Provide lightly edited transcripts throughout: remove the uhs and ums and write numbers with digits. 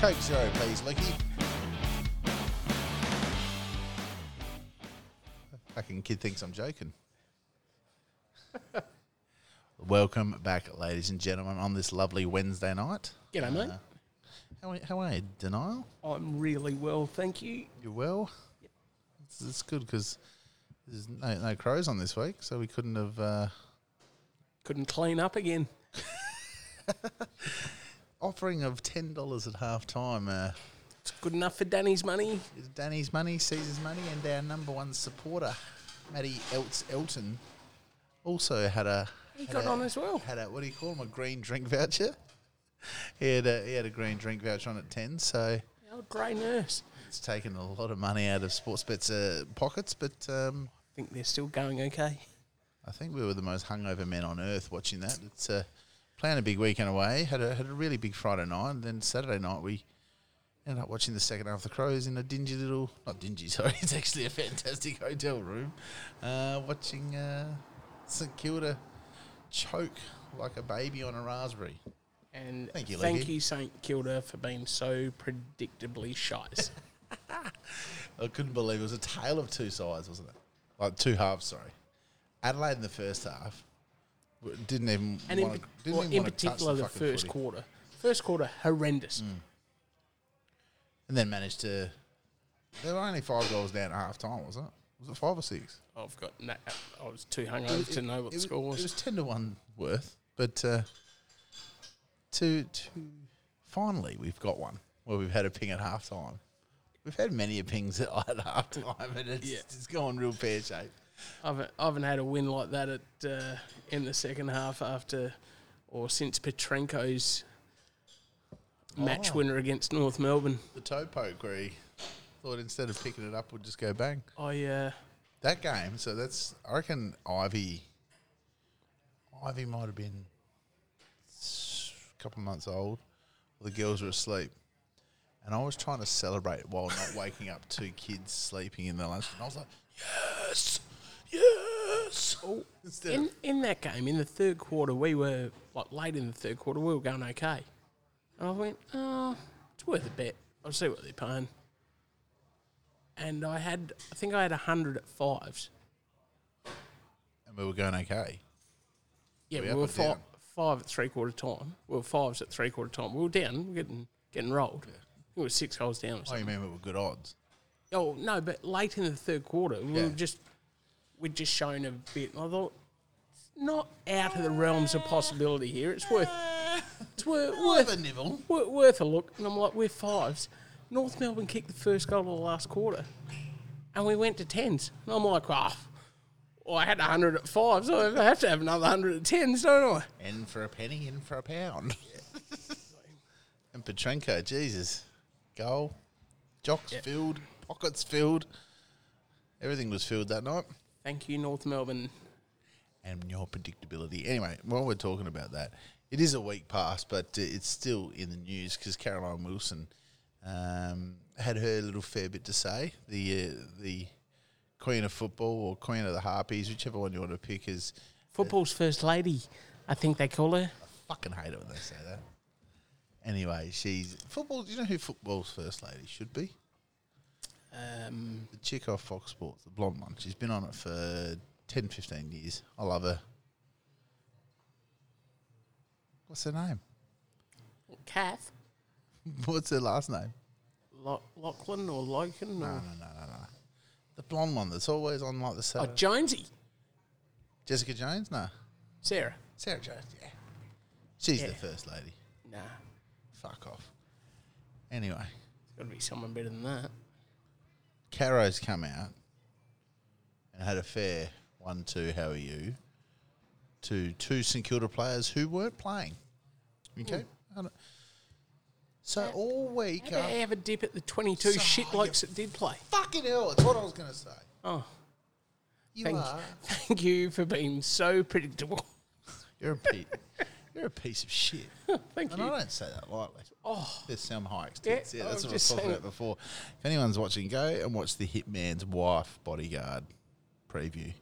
Coke Zero, please, Lockie. Fucking kid thinks I'm joking. Welcome back, ladies and gentlemen, on this lovely Wednesday night. G'day, mate. How are you, Denial? I'm really well, thank you. You're well? Yep. It's good because there's no Crows on this week, so we couldn't have... Couldn't clean up again. Offering of $10 at half-time. It's good enough for Danny's money. It's Danny's money, Caesar's money, and our number one supporter, Matty Elton, also had a... He got on as well. Had a, what do you call him, a green drink voucher? He had a green drink voucher on at 10, so... The old grey nurse. It's taken a lot of money out of Sportsbet's pockets, but... I think they're still going okay. I think we were the most hungover men on earth watching that. It's planned a big weekend away, had a really big Friday night, and then Saturday night we ended up watching the second half of the Crows in a dingy little... Not dingy, sorry. It's actually a fantastic hotel room. Watching St Kilda choke like a baby on a raspberry. And thank you, St Kilda, for being so predictably shy. I couldn't believe it was a tale of two sides, wasn't it? Like two halves, sorry. Adelaide in the first half didn't even want to touch the first quarter. First quarter, horrendous. Mm. And then managed to... There were only 5 goals down at half time, wasn't it? Was it 5 or 6? I've got... No, I was too hungover to know what the score was. It was 10-1 worth, but... finally, we've got one where we've had a ping at halftime. We've had many a pings at halftime, and it's gone real pear shaped. I haven't had a win like that at in the second half since Petrenko's match winner against North Melbourne. The toe poke where he thought instead of picking it up, we'd just go bang. That game. So that's I reckon Ivy might have been. Couple months old, the girls were asleep, and I was trying to celebrate while not waking up two kids sleeping in their lunch. And I was like, yes. Oh, in that game, in the third quarter, we were like late in the third quarter, we were going okay, and I went, it's worth a bet. I'll see what they're paying. And I think I had 100 at fives, and we were going okay. Yeah, we were five. 5 at three-quarter time. We were 5s at three-quarter time. We were down. We were getting rolled. Yeah. I think we were 6 goals down or something. Oh, you mean we were good odds? Oh, no, but late in the third quarter, we'd just shown a bit. I thought, it's not out of the realms of possibility here. It's worth a nibble. Worth a look. And I'm like, we're 5s. North Melbourne kicked the first goal of the last quarter, and we went to 10s. And I'm like, Well, I had 100 at 5, so I have to have another 100 at 10s, don't I? In for a penny, in for a pound. And Petrenko, Jesus. Goal. Jocks filled. Pockets filled. Everything was filled that night. Thank you, North Melbourne. And your predictability. Anyway, while we're talking about that, it is a week past, but it's still in the news because Caroline Wilson had her little fair bit to say. The Queen of Football or Queen of the Harpies, whichever one you want to pick is... Football's First Lady, I think they call her. I fucking hate it when they say that. Anyway, she's... Football, do you know who Football's First Lady should be? The chick off Fox Sports, the blonde one. She's been on it for 10, 15 years. I love her. What's her name? Kath. What's her last name? Lachlan or Loken? No. The blonde one that's always on like the Saturday. Oh, Jonesy. Jessica Jones? No. Sarah. Sarah Jones, yeah. She's the first lady. Nah. Fuck off. Anyway. There's got to be someone better than that. Caro's come out and had a fair 1-2, how are you, to two St Kilda players who weren't playing. Okay? So all week... How do they have a dip at the 22 shitlokes that did play? Fucking hell, that's what I was going to say. Oh. Thank you for being so predictable. You're a piece of shit. Thank you. And I don't say that lightly. Oh. There's Salma Hayek. Yeah, that's what I was talking about before. If anyone's watching, go and watch the Hitman's Wife Bodyguard preview.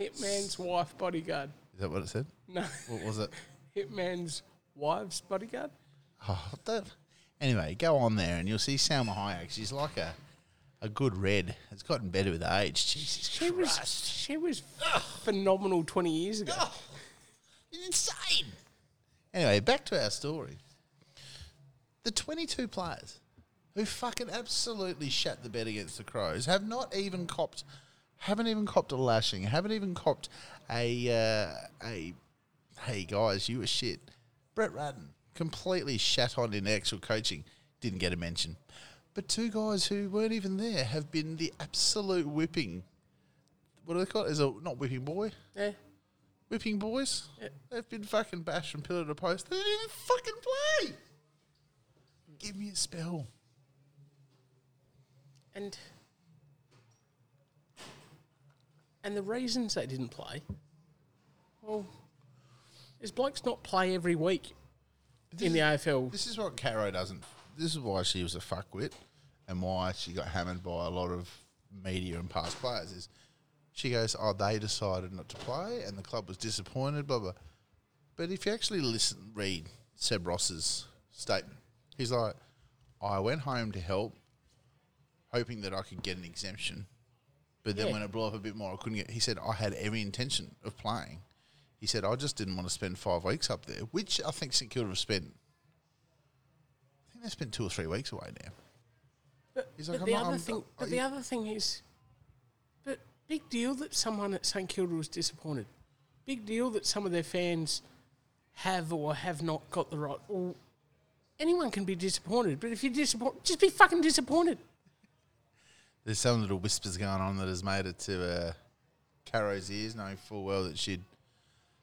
Hitman's Wife Bodyguard. Is that what it said? No. What was it? Hitman's Wives Bodyguard? Oh, I don't... Anyway, go on there and you'll see Salma Hayek. She's like a good red. It's gotten better with age. Jesus Christ. She was phenomenal 20 years ago. Oh, insane. Anyway, back to our story. The 22 players who fucking absolutely shat the bed against the Crows have not even copped... Haven't even copped a lashing. Haven't even copped a hey guys, you were shit. Brett Radden, completely shat on in actual coaching, didn't get a mention. But two guys who weren't even there have been the absolute whipping. What do they call it? Is a not whipping boy? Yeah. Whipping boys? Yeah. They've been fucking bashed from pillar to post. They didn't even fucking play. Give me a spell. And the reasons they didn't play, well, is Blake's not play every week in the AFL. This is what Caro doesn't... This is why she was a fuckwit and why she got hammered by a lot of media and past players is she goes, oh, they decided not to play and the club was disappointed, blah, blah. But if you actually listen, read Seb Ross's statement, he's like, I went home to help, hoping that I could get an exemption. But then when it blew up a bit more, I couldn't get... He said, I had every intention of playing. He said, I just didn't want to spend 5 weeks up there, which I think St Kilda have spent... I think they spent 2 or 3 weeks away now. But, the other thing is... But big deal that someone at St Kilda was disappointed. Big deal that some of their fans have or have not got the right... Or anyone can be disappointed, but if you're disappointed... Just be fucking disappointed. There's some little whispers going on that has made it to Caro's ears, knowing full well that she'd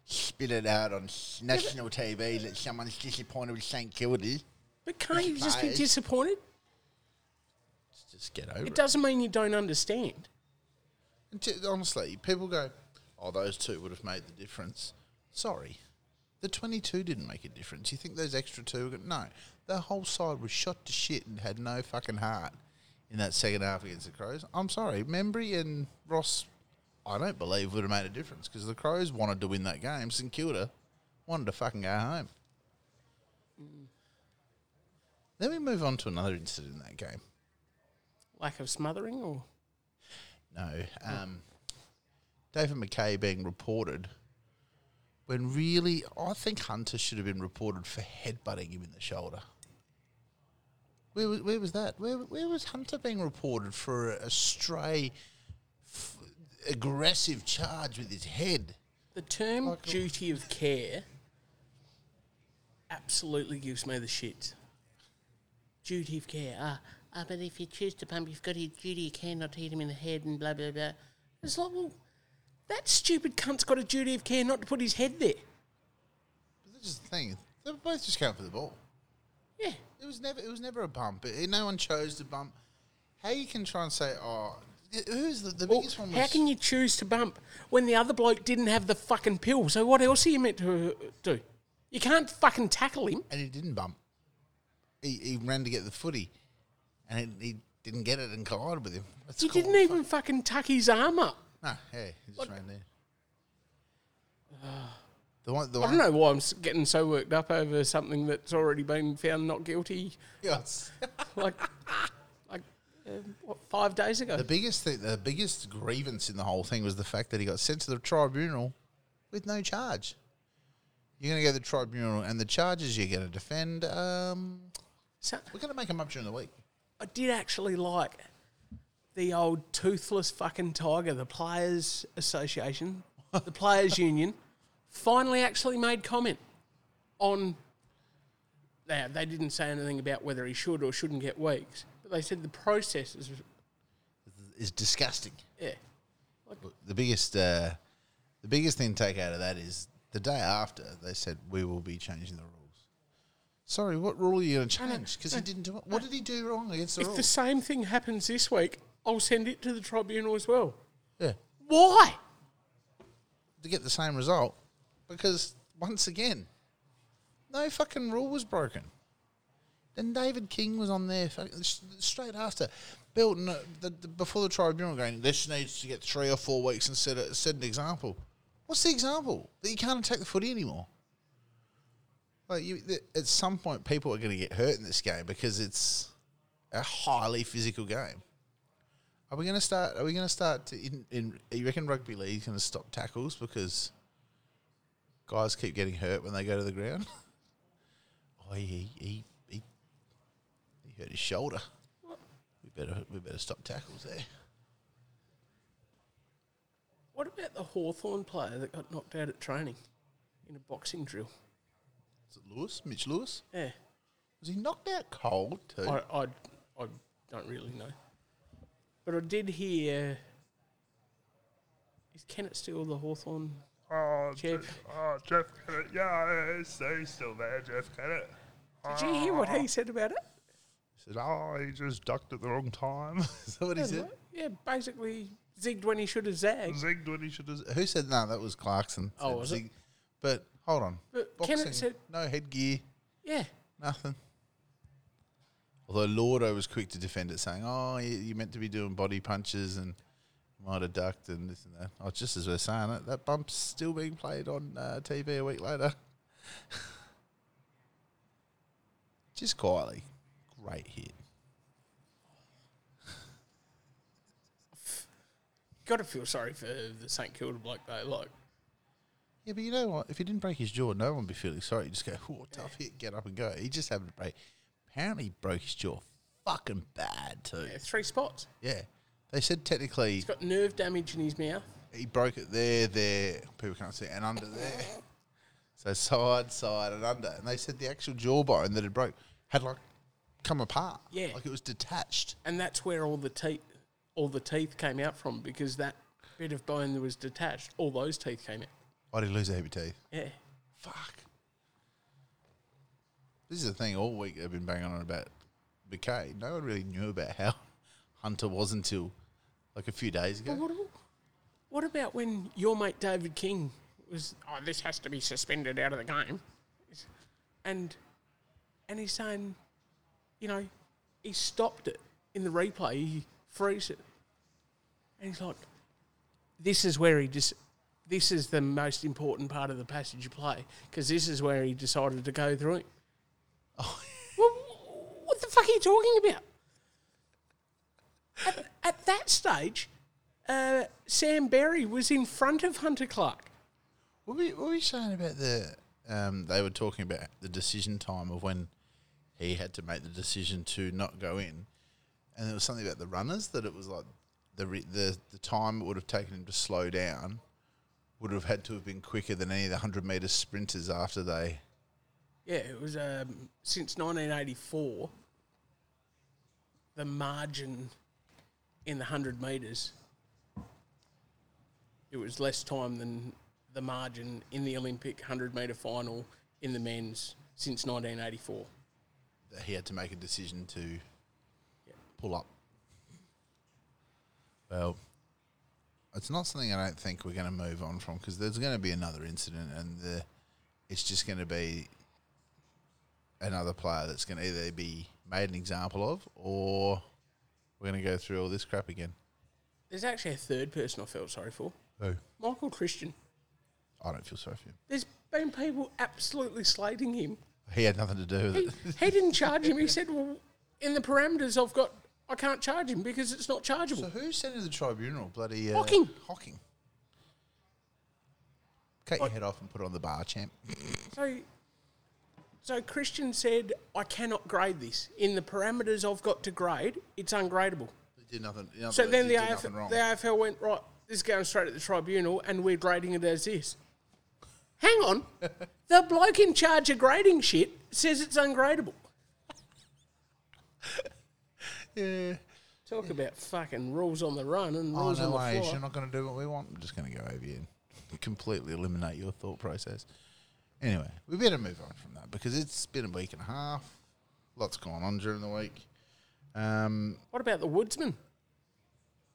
spit it out on national TV that someone's disappointed with St Kilda. But can't you just be disappointed? Just get over it. It doesn't mean you don't understand. Honestly, people go, oh, those two would have made the difference. Sorry. The 22 didn't make a difference. You think those extra two... No. The whole side was shot to shit and had no fucking heart. In that second half against the Crows, I'm sorry, Membry and Ross, I don't believe would have made a difference because the Crows wanted to win that game. St Kilda wanted to fucking go home. Mm. Then we move on to another incident in that game. Lack of smothering or? No. David McKay being reported when really I think Hunter should have been reported for headbutting him in the shoulder. Where was that? Where was Hunter being reported for a stray, aggressive charge with his head? The term like duty of care absolutely gives me the shit. Duty of care. But if you choose to pump, you've got your duty of care not to hit him in the head and blah, blah, blah. It's like, well, that stupid cunt's got a duty of care not to put his head there. But that's just the thing. They were both just going for the ball. Yeah. It was never a bump. No one chose to bump. How you can try and say, oh, who's the biggest one? How can you choose to bump when the other bloke didn't have the fucking pill? So what else are you meant to do? You can't fucking tackle him. And he didn't bump. He ran to get the footy, and he didn't get it and collided with him. He didn't even fucking tuck his arm up. No, yeah, he just ran there. I don't know why I'm getting so worked up over something that's already been found not guilty. Yes. What, 5 days ago? The biggest grievance in the whole thing was the fact that he got sent to the tribunal with no charge. You're going to go to the tribunal and the charges you're going to defend, we're going to make them up during the week. I did actually like the old toothless fucking tiger, the Players Association, the Players Union. Finally actually made comment on that. They didn't say anything about whether he should or shouldn't get weeks, but they said the process is disgusting. Yeah. Look, the biggest thing to take out of that is the day after they said, we will be changing the rules. Sorry, what rule are you going to change? Because he didn't do it. What did he do wrong against the rules? If the same thing happens this week, I'll send it to the tribunal as well. Yeah. Why? To get the same result. Because, once again, no fucking rule was broken. Then David King was on there straight after. Belton, before the tribunal going, this needs to get 3 or 4 weeks and set an example. What's the example? That you can't attack the footy anymore. Like at some point, people are going to get hurt in this game because it's a highly physical game. Are we going to start? Are we going to start to? You reckon rugby league's going to stop tackles because guys keep getting hurt when they go to the ground? Oh, he hurt his shoulder. What? We better stop tackles there. What about the Hawthorn player that got knocked out at training in a boxing drill? Is it Lewis? Mitch Lewis? Yeah. Was he knocked out cold too? I don't really know. But I did hear... Is Kennett still the Hawthorn champ? Jeff Kennett. Yeah, he's still there, Jeff Kennett. Did you hear what he said about it? He said, he just ducked at the wrong time. Is that what he said? Right. Yeah, basically zigged when he should have zagged. Zigged when he should have zagged. Who said no? That was Clarkson. Oh, was it? But... Hold on. But boxing, Kennett said... No headgear. Yeah. Nothing. Although Lordo was quick to defend it, saying, you meant to be doing body punches and might have ducked and this and that. Oh, just as we're saying it, that bump's still being played on TV a week later. Just quietly. Great hit. Got to feel sorry for the St Kilda bloke, though. Like... Yeah, but you know what? If he didn't break his jaw, no one would be feeling sorry. You just go, tough hit, get up and go. He just happened to break. Apparently, he broke his jaw fucking bad, too. Yeah, 3 spots. Yeah. They said technically... He's got nerve damage in his mouth. He broke it there. People can't see it. And under there. So side, and under. And they said the actual jawbone that it broke had, come apart. Yeah. Like it was detached. And that's where all the teeth came out from, because that bit of bone that was detached, all those teeth came out. Oh, did he lose a heap of teeth? Yeah. Fuck. This is the thing all week they've been banging on about McKay. No one really knew about how Hunter was until a few days ago. Well, what about when your mate David King was, this has to be suspended out of the game? And he's saying, he stopped it in the replay. He froze it. And he's like, this is where he just... This is the most important part of the passage of play, because this is where he decided to go through it. Oh. Well, what the fuck are you talking about? At that stage, Sam Berry was in front of Hunter Clark. What were you saying about the... they were talking about the decision time of when he had to make the decision to not go in. And there was something about the runners, that it was like the time it would have taken him to slow down would have had to have been quicker than any of the 100-metre sprinters after they... Yeah, it was since 1984, the margin in the 100 metres, it was less time than the margin in the Olympic 100-metre final in the men's since 1984. That he had to make a decision to pull up. Well... It's not something I don't think we're going to move on from, because there's going to be another incident, and it's just going to be another player that's going to either be made an example of, or we're going to go through all this crap again. There's actually a third person I felt sorry for. Who? Michael Christian. I don't feel sorry for him. There's been people absolutely slating him. He had nothing to do with it. He didn't charge him. He said, well, in the parameters I've got... I can't charge him because it's not chargeable. So who sent it to the tribunal? Bloody... Hocking. Cut your head off and put it on the bar, champ. So Christian said, I cannot grade this. In the parameters I've got to grade, it's ungradable. They did nothing. So then the AFL went, right, this is going straight at the tribunal and we're grading it as this. Hang on. The bloke in charge of grading shit says it's ungradable. Yeah. Talk about fucking rules on the run and rules on the fly. You're not going to do what we want. I'm just going to go over you and completely eliminate your thought process. Anyway, we better move on from that, because it's been a week and a half. Lots going on during the week. What about the Woodsman?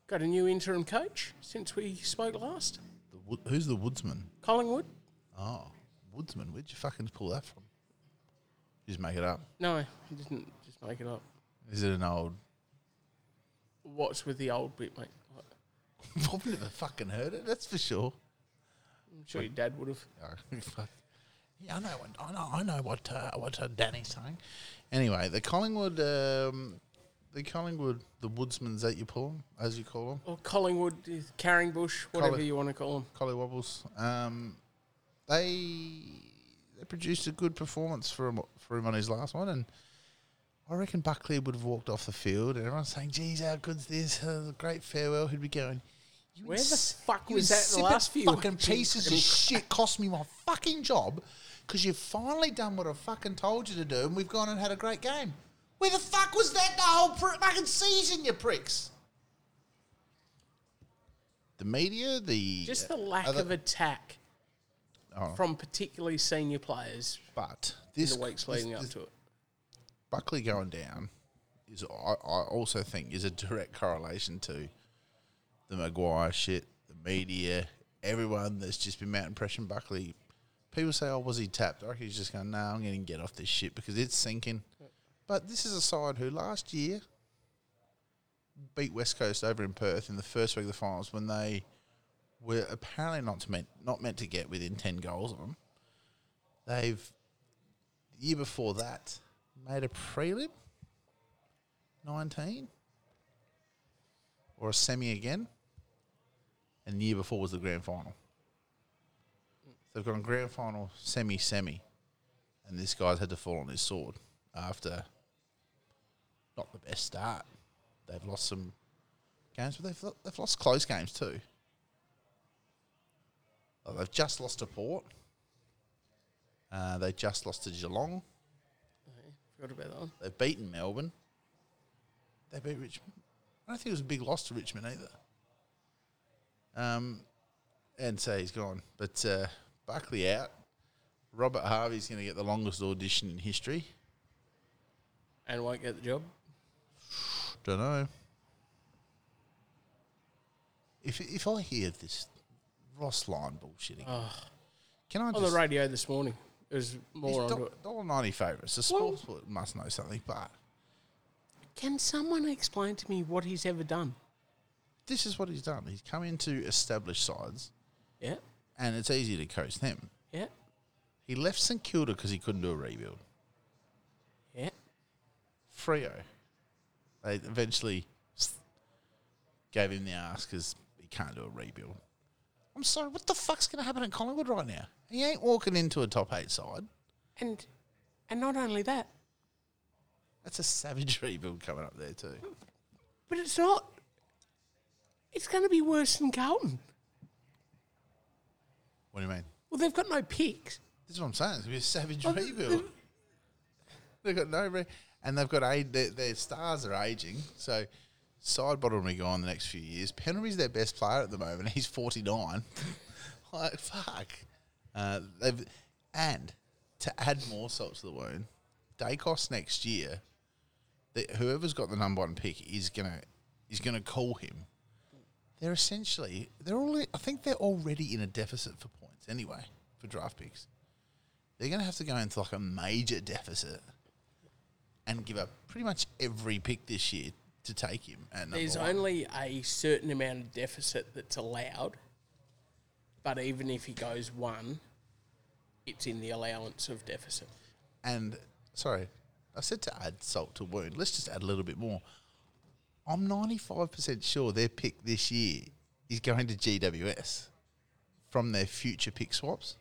Got a new interim coach since we spoke last. Who's the Woodsman? Collingwood. Oh, Woodsman. Where'd you fucking pull that from? You just make it up. No, he didn't just make it up. Is it an old... What's with the old bit, mate? I've never fucking heard it, that's for sure. I'm sure your dad would have. Yeah, I know what Danny's saying. Anyway, the Collingwood, the Woodsmans that you pull them, as you call them, or Collingwood, Carrying Bush, whatever you want to call them, Collie Wobbles. They produced a good performance for him on his last one, and I reckon Buckley would have walked off the field, and everyone's saying, "Geez, how good's this? Great farewell." He'd be going, "Where the fuck was that the last few fucking pieces of shit? Cost me my fucking job because you've finally done what I fucking told you to do, and we've gone and had a great game. Where the fuck was that the whole fucking season, you pricks?" The media, just the lack of attack from particularly senior players. But in the weeks leading up to it. Buckley going down is, I also think, is a direct correlation to the Maguire shit, the media, everyone that's just been mounting pressure on Buckley. People say, "Oh, was he tapped?" I reckon he's just going, "No, I'm going to get off this shit because it's sinking." But this is a side who last year beat West Coast over in Perth in the first week of the finals when they were apparently not meant to get within 10 goals on them. They've, the year before that, made a prelim, 19, or a semi again, and the year before was the grand final. So they've gone grand final, semi, and this guy's had to fall on his sword after not the best start. They've lost some games, but they've lost close games too. Well, they've just lost to Port. They just lost to Geelong. Forgot about that one. They've beaten Melbourne. They beat Richmond. I don't think it was a big loss to Richmond either. And so he's gone. But Buckley out. Robert Harvey's going to get the longest audition in history. And won't get the job? Don't know. If I hear this Ross Lyon bullshitting, can I just... On the radio this morning. It was more on it. $1.90 favourites. The sports must know something, but... Can someone explain to me what he's ever done? This is what he's done. He's come into established sides. Yeah. And it's easy to coach them. Yeah. He left St Kilda because he couldn't do a rebuild. Yeah. Freo. They eventually gave him the arse because he can't do a rebuild. I'm sorry, what the fuck's going to happen in Collingwood right now? He ain't walking into a top 8 side. And not only that. That's a savage rebuild coming up there too. But it's not. It's going to be worse than Carlton. What do you mean? Well, they've got no picks. This is what I'm saying. It's going to be a savage rebuild. They've got no... And they've got... Their stars are ageing. So... Sidebottom will be gone the next few years. Pennery's their best player at the moment. He's 49. Like, fuck. And to add more salt to the wound, Dacos next year, whoever's got the number 1 pick is gonna call him. They're already in a deficit for points anyway, for draft picks. They're gonna have to go into like a major deficit and give up pretty much every pick this year to take him. There's only a certain amount of deficit that's allowed, but even if he goes 1, it's in the allowance of deficit. And, sorry, I said to add salt to wound. Let's just add a little bit more. I'm 95% sure their pick this year is going to GWS from their future pick swaps.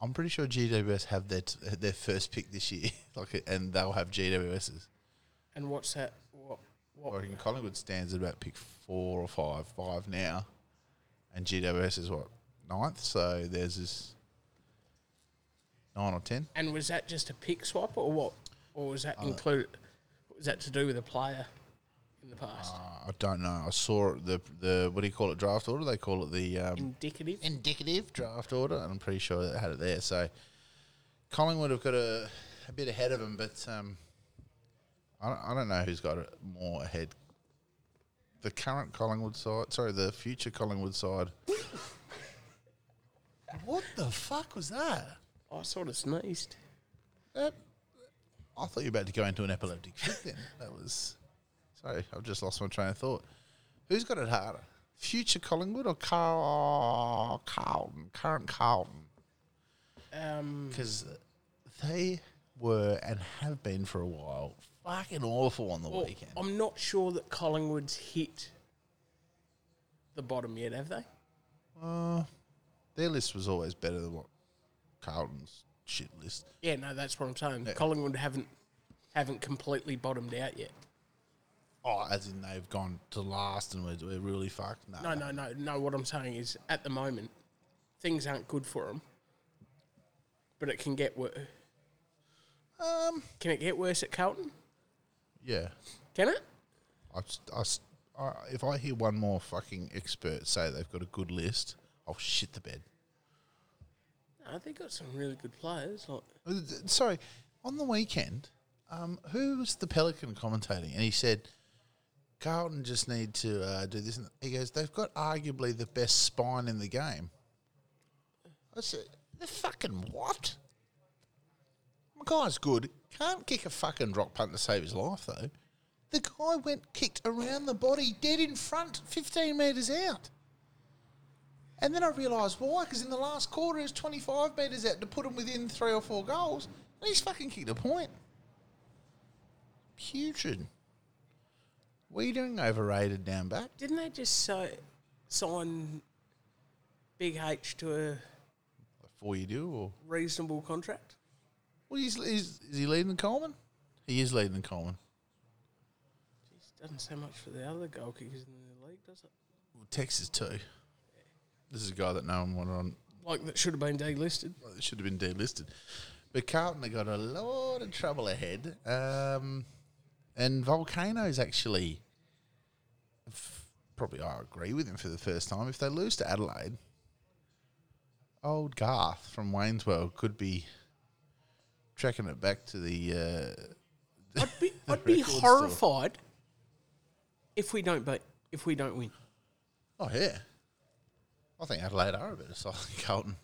I'm pretty sure GWS have their first pick this year, and they'll have GWS's. And what's that? What? I reckon Collingwood stands at about pick 4 or 5 now, and GWS is what, 9th? So there's this 9 or 10. And was that just a pick swap or what? Or was that included? Was that to do with a player in the past? I don't know. I saw the what do you call it? Draft order? They call it the indicative draft order, and I'm pretty sure they had it there. So Collingwood have got a bit ahead of them, but. I don't know who's got it more ahead. The current Collingwood side... Sorry, the future Collingwood side. What the fuck was that? I sort of sneezed. I thought you were about to go into an epileptic fit then. That was... Sorry, I've just lost my train of thought. Who's got it harder? Future Collingwood or Carlton? Current Carlton. Because they were and have been for a while fucking awful on the weekend. I'm not sure that Collingwood's hit the bottom yet, have they? Their list was always better than what Carlton's shit list. Yeah, no, that's what I'm saying. Yeah. Collingwood haven't completely bottomed out yet. Oh, as in they've gone to last and we're really fucked? No, what I'm saying is at the moment, things aren't good for them, but it can get worse. Can it get worse at Carlton? Yeah. Can it? If I hear one more fucking expert say they've got a good list, I'll shit the bed. No, they've got some really good players. Like, sorry, on the weekend, who was the Pelican commentating? And he said, Carlton just need to do this. And he goes, they've got arguably the best spine in the game. I said, they're fucking what? My guy's good. Can't kick a fucking rock punt to save his life, though. The guy kicked around the body, dead in front, 15 metres out. And then I realised why, because in the last quarter it was 25 metres out to put him within 3 or 4 goals, and he's fucking kicked a point. Putrid. What are you doing overrated down back? Didn't they just sign Big H to a... Before you do, or... Reasonable contract? Well, is he leading Coleman? He is leading Coleman. Jeez, doesn't say much for the other goal kickers in the league, does it? Well, Texas too. Yeah. This is a guy that no one wanted on. Like, that should have been delisted. Well, it should have been delisted. But Carlton have got a lot of trouble ahead. And Volcano's actually... Probably I agree with him for the first time. If they lose to Adelaide, old Garth from Wayne's World could be tracking it back to the... I'd be horrified store. If we don't win. Oh, yeah. I think Adelaide are a better side than Carlton.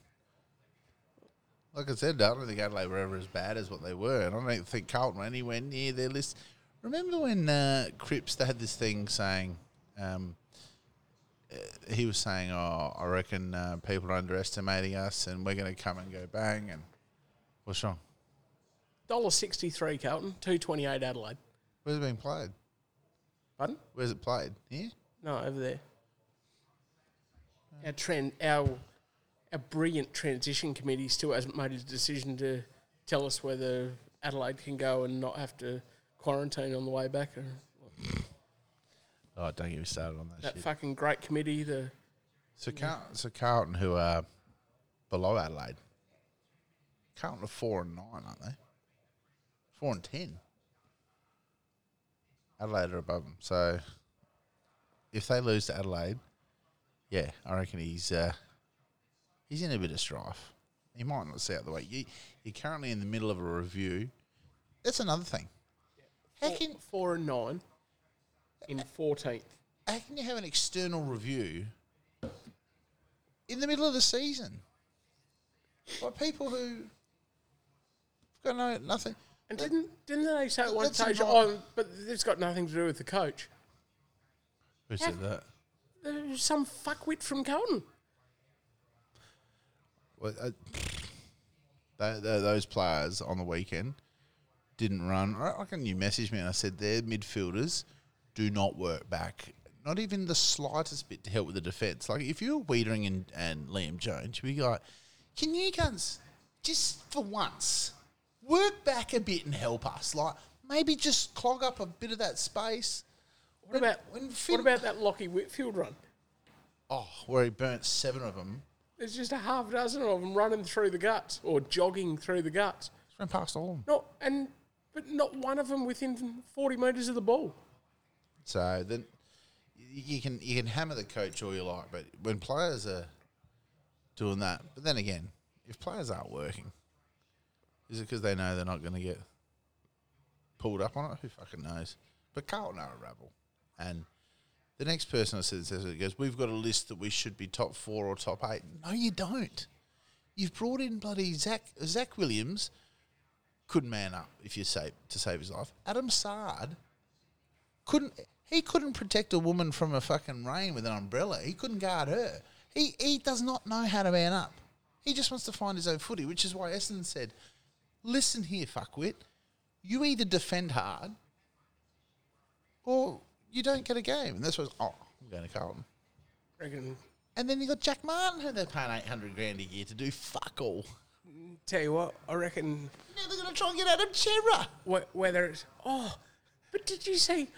Like I said, I don't think Adelaide were ever as bad as what they were, and I don't think Carlton were anywhere near their list. Remember when Cripps, they had this thing saying, he was saying, I reckon people are underestimating us and we're going to come and go bang, and what's wrong? $1.63 Carlton, $2.28 Adelaide. Where's it being played? Pardon? Where's it played? Here? No, over there. Our brilliant transition committee still hasn't made a decision to tell us whether Adelaide can go and not have to quarantine on the way back. Or what. Oh, don't get me started on that shit. That fucking great committee. So Carlton, who are below Adelaide, Carlton are 4-9, aren't they? 4-10. Adelaide are above them. So if they lose to Adelaide... Yeah, I reckon he's in a bit of strife. He might not see out the way. You're currently in the middle of a review. That's another thing. Yeah. How can 4-9 in 14th? How can you have an external review in the middle of the season? By people who've got nothing. And didn't they say at one stage, but it's got nothing to do with the coach? Who said that? Some fuckwit from Carlton. Well, those players on the weekend didn't run. I reckon you messaged me and I said their midfielders do not work back, not even the slightest bit to help with the defence. Like, if you were Wiedering and Liam Jones, you'd be like, can you guns just for once work back a bit and help us? Like, maybe just clog up a bit of that space. What about that Lockie Whitfield run? Oh, where he burnt 7 of them. There's just a half dozen of them running through the guts or jogging through the guts. Just ran past all of them. But not one of them within 40 metres of the ball. So then you can hammer the coach all you like, but when players are doing that, but then again, if players aren't working, is it because they know they're not going to get pulled up on it? Who fucking knows? But Carlton are a rabble. And the next person I said says it goes, we've got a list that we should be top 4 or top 8. No, you don't. You've brought in bloody Zach Williams, couldn't man up if you say to save his life. Adam Sard couldn't protect a woman from a fucking rain with an umbrella. He couldn't guard her. He does not know how to man up. He just wants to find his own footy, which is why Essendon said, listen here, fuckwit, you either defend hard or you don't get a game. And that's why I'm going to Carlton. Reckon. And then you got Jack Martin, who they're paying $800,000 a year to do fuck all. Tell you what, I reckon... Now they're going to try and get Adam Chera. Whether it's... Oh, but did you say,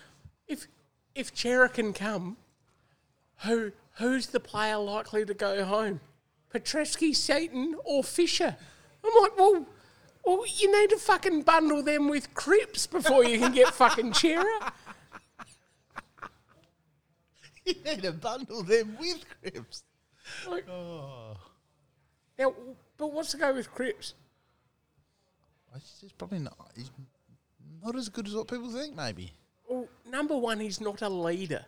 if Chera can come, who's the player likely to go home? Petresky, Satan or Fisher? I'm like, well, you need to fucking bundle them with Cripps before you can get fucking Chera. You need to bundle them with Cripps. Like, Now, but what's the go with Cripps? He's probably not. He's not as good as what people think, maybe. Well, number one, he's not a leader.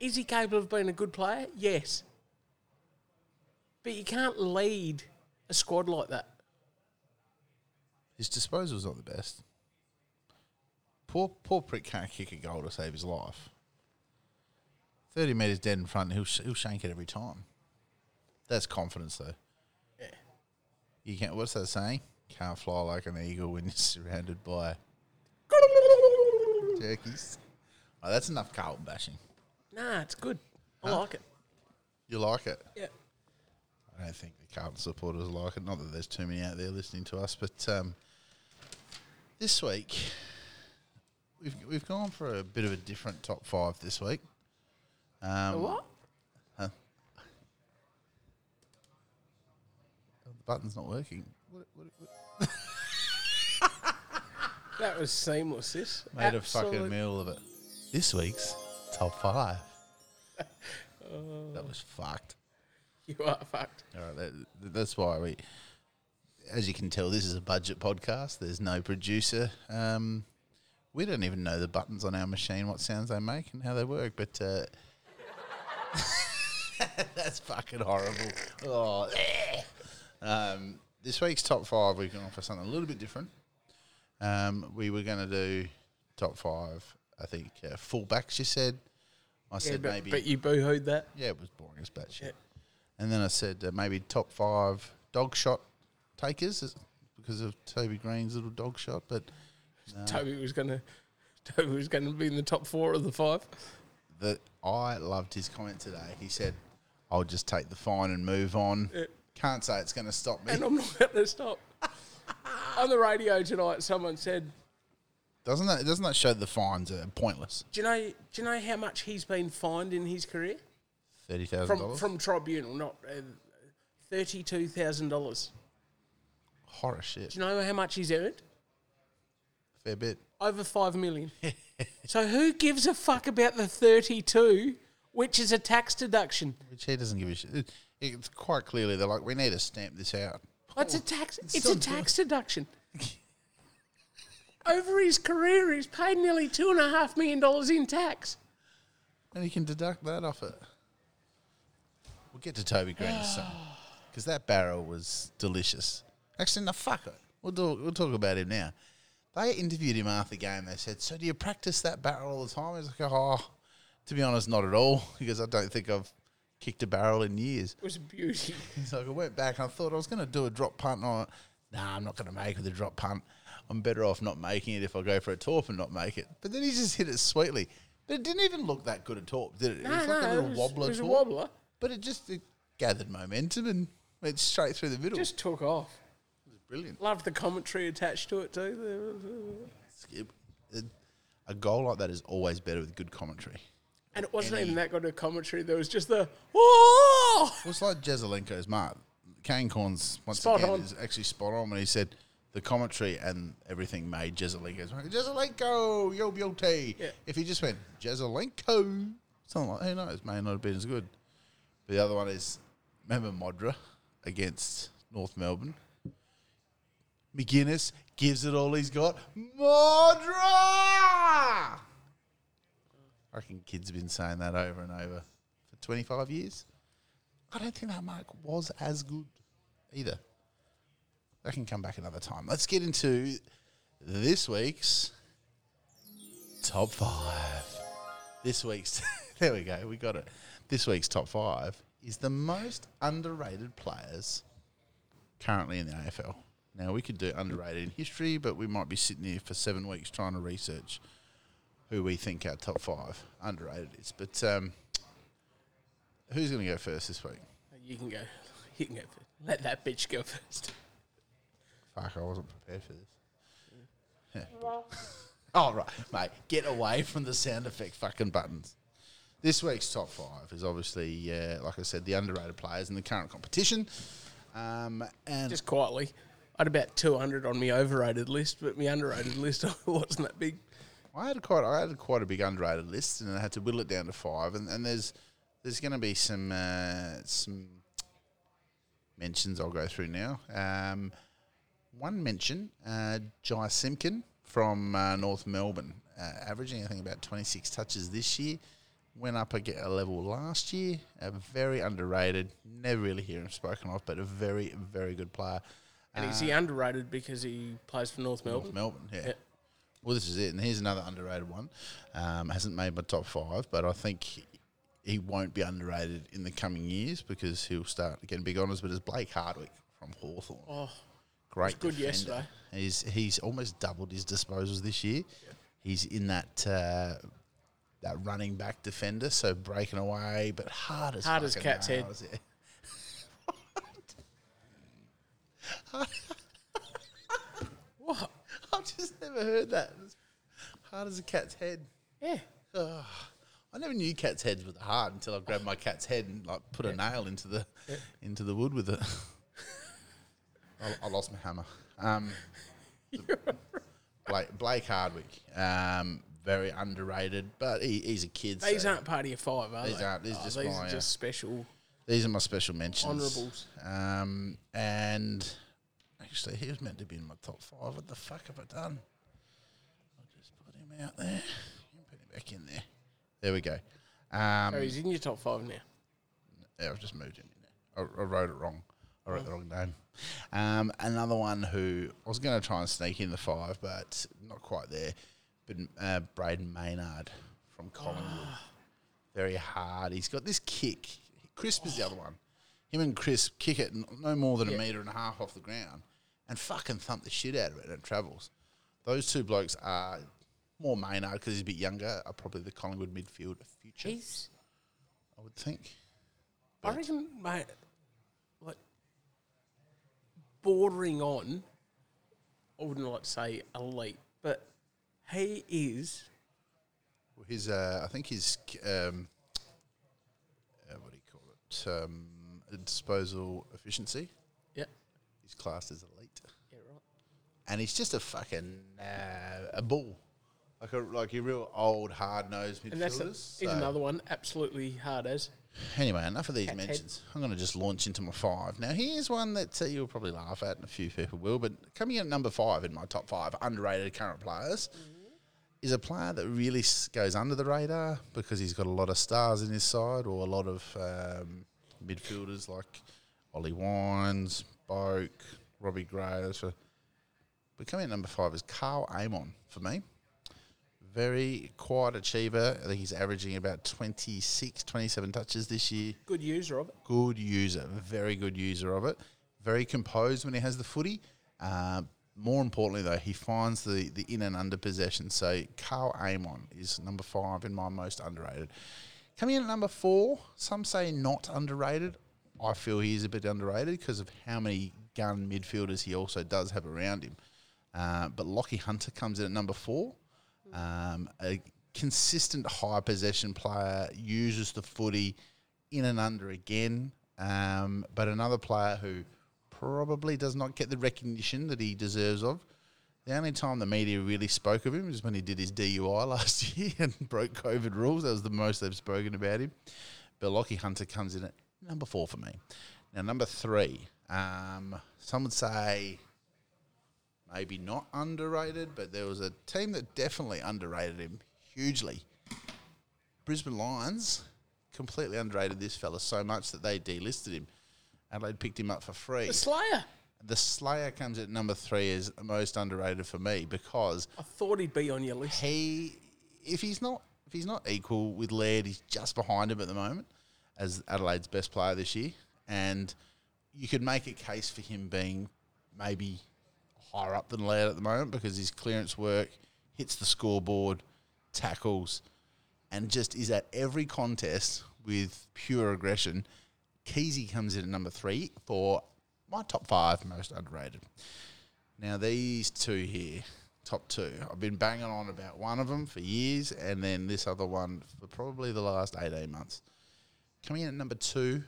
Is he capable of being a good player? Yes. But you can't lead a squad like that. His disposal's not the best. Poor prick can't kick a goal to save his life. 30 metres dead in front, he'll shank it every time. That's confidence, though. Yeah. You can't. What's that saying? Can't fly like an eagle when you're surrounded by turkeys. Oh, that's enough Carlton bashing. Nah, it's good. I like it. You like it? Yeah. I don't think the Carlton supporters like it. Not that there's too many out there listening to us, but this week we've gone for a bit of a different top five this week. What? Huh? Oh, the button's not working. What? That was seamless, this. Made absolute a fucking meal of it. This week's top five. That was fucked. You are fucked. All right, that's why we, as you can tell, this is a budget podcast. There's no producer. We don't even know the buttons on our machine, what sounds they make and how they work, but... that's fucking horrible. Oh, this week's top five, we've gone for something a little bit different. We were going to do top five, I think, fullbacks, you said. I said maybe... But you boo-hooed that? Yeah, it was boring as batshit. Yeah. And then I said maybe top five dog shot takers because of Toby Green's little dog shot, but... Toby was going to be in the top four of the five. That I loved his comment today. He said, "I'll just take the fine and move on." Yeah. Can't say it's going to stop me, and I'm not going to stop. On the radio tonight, someone said, "Doesn't that show the fines are pointless?" Do you know how much he's been fined in his career? $30,000 from tribunal, not $32,000. Horror shit. Do you know how much he's earned? Fair bit. Over 5 million. So who gives a fuck about the 32, which is a tax deduction? Which he doesn't give a shit. It's quite clearly they're like, we need to stamp this out. It's a tax. It's a tax deduction. Over his career, he's paid nearly $2.5 million in tax, and he can deduct that off it. We'll get to Toby Green's son because that barrel was delicious. Actually, no, fuck it. We'll talk about him now. They interviewed him after the game. They said, "So do you practice that barrel all the time?" He's like, to be honest, not at all. He goes, "I don't think I've kicked a barrel in years." It was a beauty. He's like, "I went back and I thought I was going to do a drop punt. And I'm not going to make it a drop punt. I'm better off not making it if I go for a torp and not make it." But then he just hit it sweetly. But it didn't even look that good a torp, did it? No, it was like a little wobbler. It was a wobbler. But it gathered momentum and went straight through the middle. Just took off. Brilliant. Love the commentary attached to it too. A goal like that is always better with good commentary. And it wasn't even that good of commentary. There was just the oh. Well, it's like Jezelenko's mark. Kane Corn's once spot again on. Is actually spot on when he said the commentary and everything made Jezelenko's mark. Jezelenko, yo beauty. Yeah. If he just went Jezelenko, something like who knows, may not have been as good. But the other one is remember Modra against North Melbourne. McGuinness gives it all he's got. Modra! I reckon kids have been saying that over and over for 25 years. I don't think that mark was as good either. That can come back another time. Let's get into this week's top five. This week's... there we go. We got it. This week's top five is the most underrated players currently in the AFL. Now, we could do underrated in history, but we might be sitting here for 7 weeks trying to research who we think our top five underrated is. But who's going to go first this week? You can go. You can go first. Let that bitch go first. Fuck, I wasn't prepared for this. Yeah. Oh, right, mate. Get away from the sound effect fucking buttons. This week's top five is obviously, like I said, the underrated players in the current competition. And just quietly, I had about 200 on my overrated list, but my underrated list wasn't that big. I had quite a big underrated list, and I had to whittle it down to five. And there's going to be some mentions I'll go through now. One mention, Jai Simkin from North Melbourne, averaging I think about 26 touches this year. Went up a level last year. Very underrated. Never really hear him spoken of, but a very, very good player. And is he underrated because he plays for North Melbourne? North Melbourne, yeah. Well, this is it. And here's another underrated one. Hasn't made my top five, but I think he won't be underrated in the coming years because he'll start getting big honours. But it's Blake Hardwick from Hawthorn. Oh, great. Good defender. Yesterday. He's almost doubled his disposals this year. Yep. He's in that... that running back defender, so breaking away, but hard as cat's head. What? I've just never heard that. Hard as a cat's head. Yeah. Oh, I never knew cat's heads were hard until I grabbed my cat's head and like put a nail into the into the wood with it. I lost my hammer. Blake Hardwick. Very underrated, but he's a kid. These aren't part of your five, are they? These aren't. These are just special. These are my special mentions. Honourables. And actually, he was meant to be in my top five. What the fuck have I done? I'll just put him out there. Put him back in there. There we go. So he's in your top five now. Yeah, I've just moved him in there. I wrote it wrong. I wrote the wrong name. Another one who I was going to try and sneak in the five, but not quite there. But Braden Maynard from Collingwood. Very hard. He's got this kick. Crisp is the other one. Him and Crisp kick it no more than a metre and a half off the ground and fucking thump the shit out of it and it travels. Those two blokes are more Maynard because he's a bit younger, are probably the Collingwood midfield future. He's... I would think. But I reckon, mate, like, bordering on, I wouldn't like to say elite, but... He is. His, I think his, what do you call it? Disposal efficiency. Yeah. He's classed as elite. Yeah, right. And he's just a fucking a bull, like a real old hard nosed midfielders. And he's another one, absolutely hard as. Anyway, enough of these mentions. I'm going to just launch into my five. Now, here's one that you'll probably laugh at, and a few people will, but coming in at number five in my top five underrated current players is a player that really goes under the radar because he's got a lot of stars in his side or a lot of midfielders like Ollie Wines, Boak, Robbie Gray. But coming in at number five is Carl Amon for me. Very quiet achiever. I think he's averaging about 26, 27 touches this year. Good user of it. Good user. Very good user of it. Very composed when he has the footy. More importantly, though, he finds the in and under possession. So Carl Amon is number five in my most underrated. Coming in at number four, some say not underrated. I feel he is a bit underrated because of how many gun midfielders he also does have around him. But Lockie Hunter comes in at number four. A consistent high possession player, uses the footy in and under again, but another player who probably does not get the recognition that he deserves of. The only time the media really spoke of him is when he did his DUI last year and broke COVID rules. That was the most they've spoken about him. But Lockie Hunter comes in at number four for me. Now, number three, some would say... maybe not underrated, but there was a team that definitely underrated him hugely. Brisbane Lions completely underrated this fella so much that they delisted him. Adelaide picked him up for free. The Slayer. The Slayer comes at number three as the most underrated for me because I thought he'd be on your list. If he's not equal with Laird, he's just behind him at the moment. as Adelaide's best player this year, and you could make a case for him being maybe higher up than Laird at the moment because his clearance work, hits the scoreboard, tackles, and just is at every contest with pure aggression. Kesey comes in at number 3 for my top 5 most underrated. Now these two here, top 2, I've been banging on about one of them for years and then this other one for probably the last 18 months. Coming in at number 2,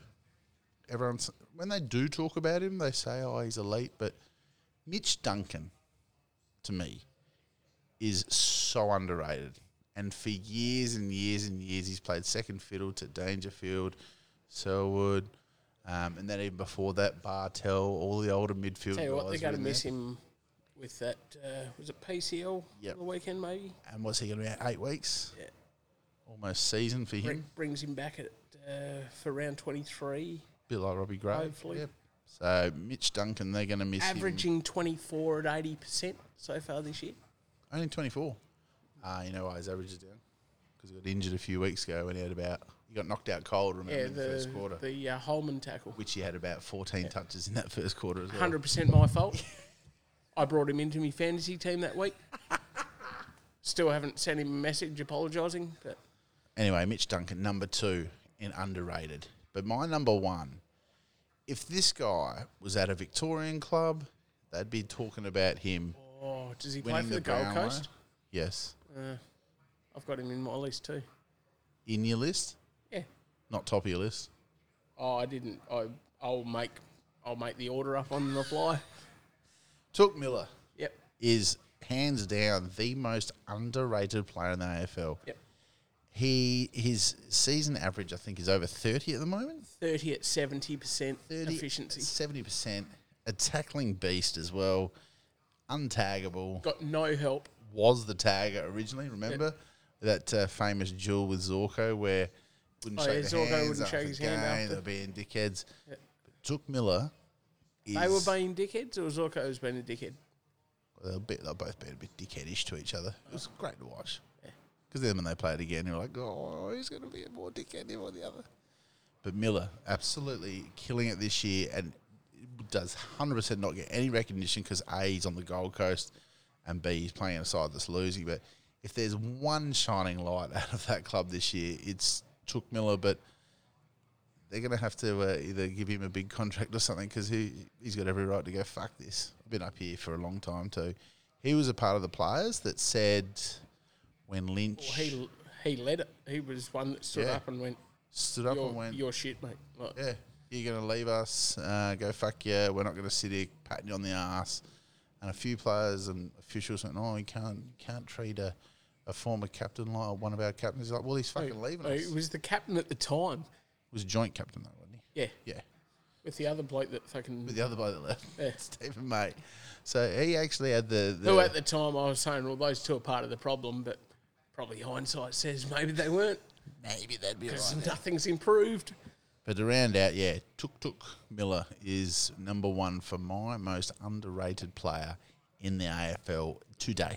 everyone's, when they do talk about him, they say, oh, he's elite, but Mitch Duncan, to me, is so underrated. And for years and years and years, he's played second fiddle to Dangerfield, Selwood, and then even before that, Bartell, all the older midfield guys. Tell you what, they're going to miss him with that, was it PCL on the weekend maybe? And was he going to be out 8 weeks? Yeah. Almost season for him. Brings him back at for round 23. A bit like Robbie Gray. Hopefully. Yep. So Mitch Duncan, they're going to miss him. Averaging 24 at 80% so far this year. Only 24. You know why his average is down? Because he got injured a few weeks ago when he had about... He got knocked out cold, remember, in the first quarter. The Holman tackle. Which he had about 14 touches in that first quarter as well. 100% my fault. I brought him into my fantasy team that week. Still haven't sent him a message apologising. But anyway, Mitch Duncan, number 2 in underrated. But my number 1, if this guy was at a Victorian club, they'd be talking about him. Oh, does he play for the Gold Coast? Yes. I've got him in my list too. In your list? Yeah. Not top of your list? Oh, I didn't. I'll make the order up on the fly. Took Miller. Yep. Is hands down the most underrated player in the AFL. Yep. His season average, I think, is over 30 at the moment. 30 at 70% efficiency. 70%. A tackling beast as well. Untaggable. Got no help. Was the tagger originally, remember? Yep. That famous duel with Zorko where wouldn't shake his hand after. They were being dickheads. Yep. But Took Miller is... They were being dickheads or Zorko was being a dickhead? Well, they'll both be a bit dickheadish to each other. It was great to watch. Because then when they played again, you're like, oh, he's going to be a more dickhead than one or the other. But Miller, absolutely killing it this year and does 100% not get any recognition because A, he's on the Gold Coast and B, he's playing a side that's losing. But if there's one shining light out of that club this year, it's Took Miller. But they're going to have to either give him a big contract or something because he's got every right to go, fuck this. I've been up here for a long time too. He was a part of the players that said... When Lynch... Well, he led it. He was one that stood up and went... Stood up and went... You're shit, mate. Like, yeah. You're going to leave us. Go fuck you. We're not going to sit here patting you on the ass. And a few players and officials went, oh, you can't treat a former captain like one of our captains. He's like, well, he's fucking leaving us. He was the captain at the time. He was joint captain, though, wasn't he? Yeah. Yeah. With the other bloke that fucking... With the other bloke that left. Yeah. Stephen, mate. So he actually had the... Who at the time I was saying, well, those two are part of the problem, but... Probably hindsight says maybe they weren't. Maybe that'd be all right. Because nothing's improved. But to round out, Took Miller is number 1 for my most underrated player in the AFL today.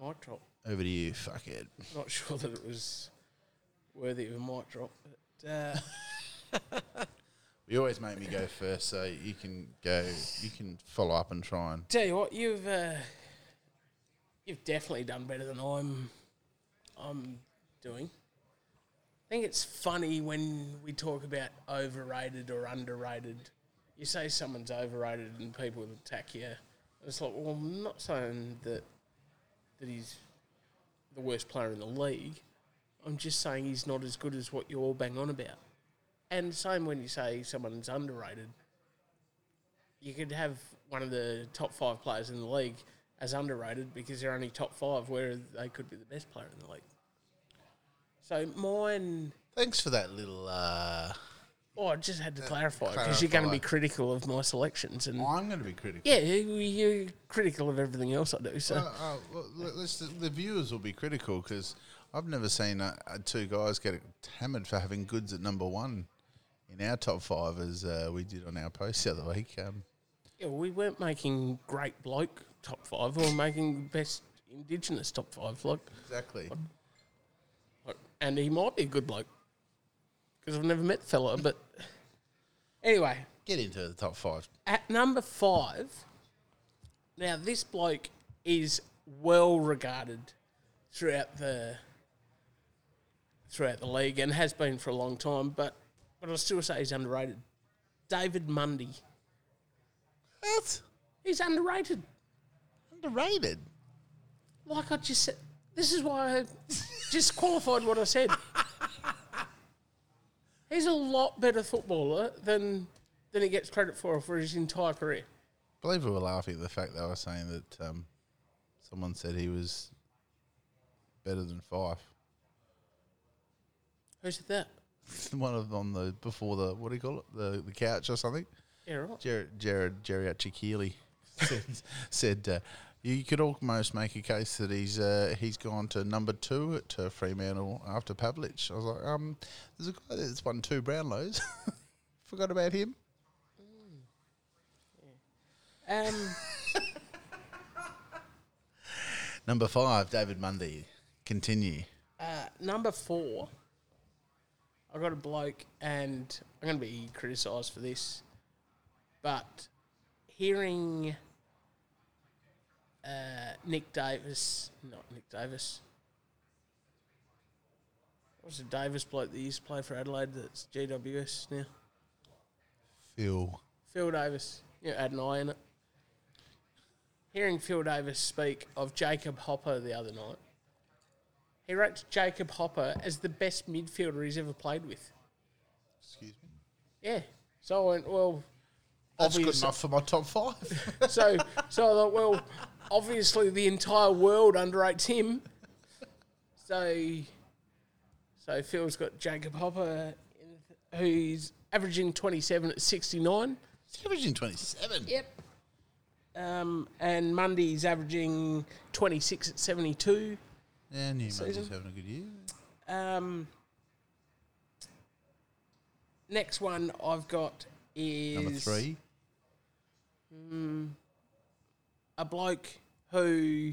Mic drop. Over to you, fuckhead. Not sure that it was worthy of a mic drop. But, You always make me go first, so you can go. You can follow up and try and... Tell you what, You've definitely done better than I'm doing. I think it's funny when we talk about overrated or underrated. You say someone's overrated and people attack you. It's like, well, I'm not saying that he's the worst player in the league. I'm just saying he's not as good as what you all bang on about. And same when you say someone's underrated. You could have one of the top 5 players in the league as underrated because they're only top 5 where they could be the best player in the league. So mine... Thanks for that little... Oh, I just had to clarify because you're going to be critical of my selections. And I'm going to be critical. Yeah, you're critical of everything else I do. So the viewers will be critical because I've never seen two guys get hammered for having goods at number 1 in our top 5 as we did on our post the other week. Yeah, we weren't making great bloke top 5. We were making best Indigenous top 5. Like, exactly. Like And he might be a good bloke. Because I've never met the fella, but... Anyway. Get into the top five. At number five, now this bloke is well regarded throughout the league and has been for a long time, but I still say he's underrated. David Mundy. What? He's underrated. Underrated? Like I just said, this is why I just qualified what I said. He's a lot better footballer than he gets credit for his entire career. I believe we were laughing at the fact that I was saying that someone said he was better than Fife. Who said that? One of them on the before the what do you call it the couch or something. Yeah, right. Jerry Keeley said you could almost make a case that he's gone to number two at Fremantle after Pavlich. I was like, there's a guy that's won 2 Brownlows. Forgot about him. Yeah. Number 5, David Mundy. Continue. Number 4, I got a bloke, and I'm going to be criticised for this, but hearing what's the Davis bloke that used to play for Adelaide that's GWS now? Phil Davis. You know, had an eye in it. Hearing Phil Davis speak of Jacob Hopper the other night, he rates Jacob Hopper as the best midfielder he's ever played with. Excuse me? Yeah. So I went, well... That's good enough for my top 5. so I thought, well, obviously the entire world underrates him. So Phil's got Jacob Hopper, who's averaging 27 at 69. He's averaging 27? Yep. And Mundy's averaging 26 at 72. Yeah, I knew Mundy's having a good year. Next one I've got is... Number 3. A bloke who...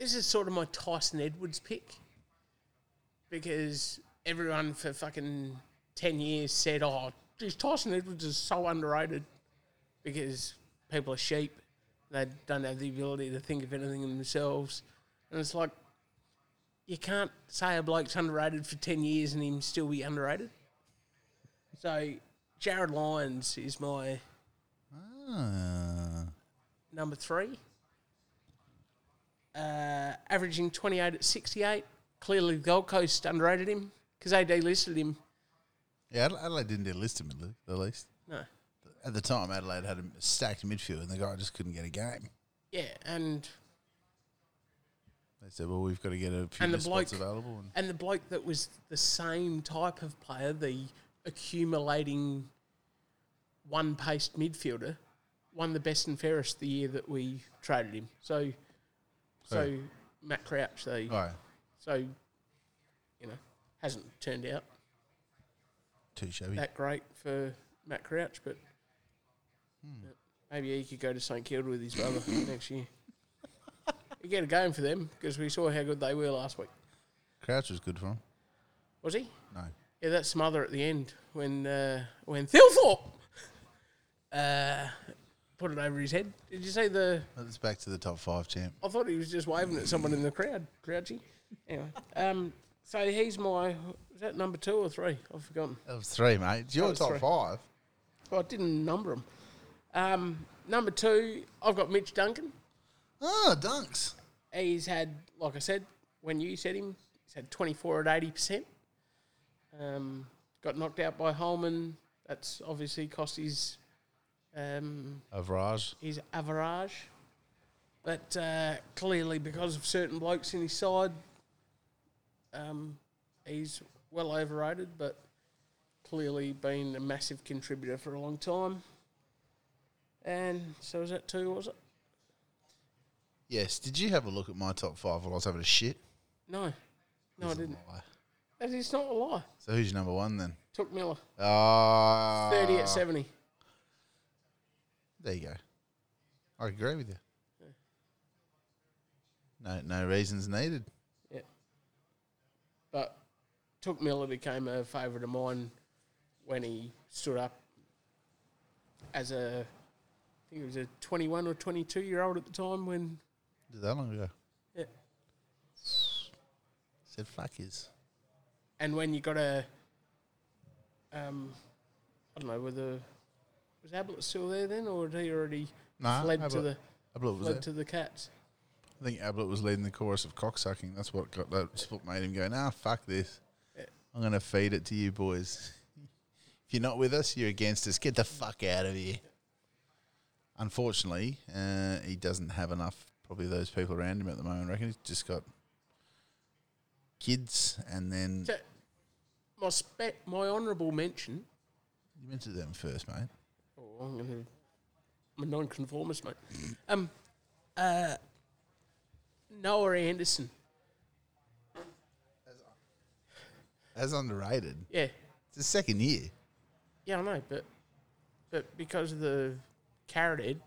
This is sort of my Tyson Edwards pick. Because everyone for fucking 10 years said, oh, geez, Tyson Edwards is so underrated. Because people are sheep. They don't have the ability to think of anything themselves. And it's like, you can't say a bloke's underrated for 10 years and him still be underrated. So, Jared Lyons is my number 3. Averaging 28 at 68. Clearly, Gold Coast underrated him because they delisted him. Yeah, Adelaide didn't delist him at the least. No. At the time, Adelaide had a stacked midfield, and the guy just couldn't get a game. Yeah, and they said, "Well, we've got to get a few new spots available." And the bloke that was the same type of player, the accumulating one-paced midfielder, won the best and fairest the year that we traded him. So Matt Crouch, so you know, hasn't turned out too shabby that great for Matt Crouch, but. Maybe he could go to St Kilda with his brother next year. You get a game for them because we saw how good they were last week. Crouch was good for him. Was he? No. Yeah, that smother at the end when Thilthorpe put it over his head. Did you see the... That's back to the top 5, champ. I thought he was just waving at someone in the crowd. Crouchy. Anyway. So he's my... Was that number 2 or 3? I've forgotten. That was 3, mate. It's your top 5. Well, I didn't number them. Number 2, I've got Mitch Duncan. Oh, Dunks. He's had, like I said, when you said him, he's had 24 at 80%. Got knocked out by Holman. That's obviously cost his... average. His average. But clearly, because of certain blokes in his side, he's well overrated, but clearly been a massive contributor for a long time. And so was that 2, was it? Yes. Did you have a look at my top 5 while I was having a shit? No. No, I didn't. It's not a lie. So who's your number 1 then? Took Miller. 30 at 70. There you go. I agree with you. Yeah. No reasons needed. Yeah. Took Miller became a favourite of mine when he stood up as a, I think it was a 21 or 22-year-old at the time when... Did that long ago? Yeah. Said fuckers. And when you got a... I don't know, whether... Was Ablett still there then, or had he already fled to the Cats? I think Ablett was leading the chorus of cocksucking. That's what got that made him go, nah, fuck this. Yeah. I'm going to feed it to you boys. If you're not with us, you're against us. Get the fuck out of here. Yeah. Unfortunately, he doesn't have enough, probably, those people around him at the moment. I reckon he's just got kids and then... So my honourable mention... You mentioned them first, mate. Oh, I'm a non-conformist, mate. Noah Anderson. As underrated. Yeah. It's his second year. Yeah, I know, but because of the carrot head,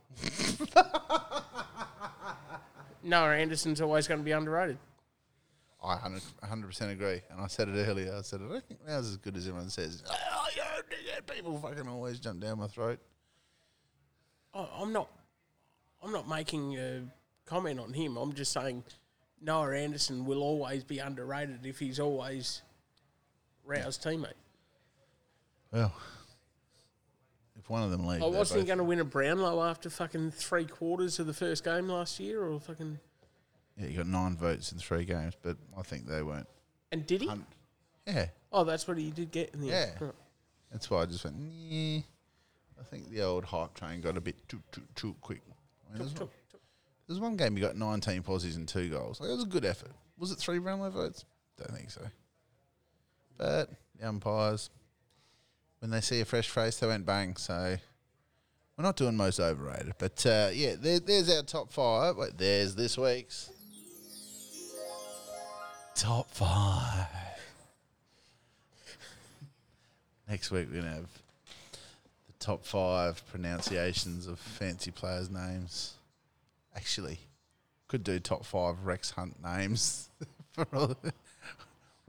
Noah Anderson's always going to be underrated. I 100% agree, and I said it earlier. I said, I don't think now's as good as everyone says. People fucking always jump down my throat. I'm not making a comment on him. I'm just saying Noah Anderson will always be underrated if he's always Rao's teammate. Well, if one of them leaves... I wasn't going to win a Brownlow after fucking three quarters of the first game last year, or fucking... Yeah, you got 9 votes in 3 games, but I think they weren't... And did he? Yeah. Oh, that's what he did get in the end. Yeah. That's why I just went, yeah. I think the old hype train got a bit too quick. I mean, there's one game you got 19 posies and 2 goals. Like, it was a good effort. Was it 3 Brownlow votes? Don't think so. But the umpires, when they see a fresh face, they went bang. So we're not doing most overrated. But, yeah, there's our top 5. Wait, there's this week's top 5. Next week we're going to have the top 5 pronunciations of fancy players' names. Actually, could do top 5 Rex Hunt names. For all the... What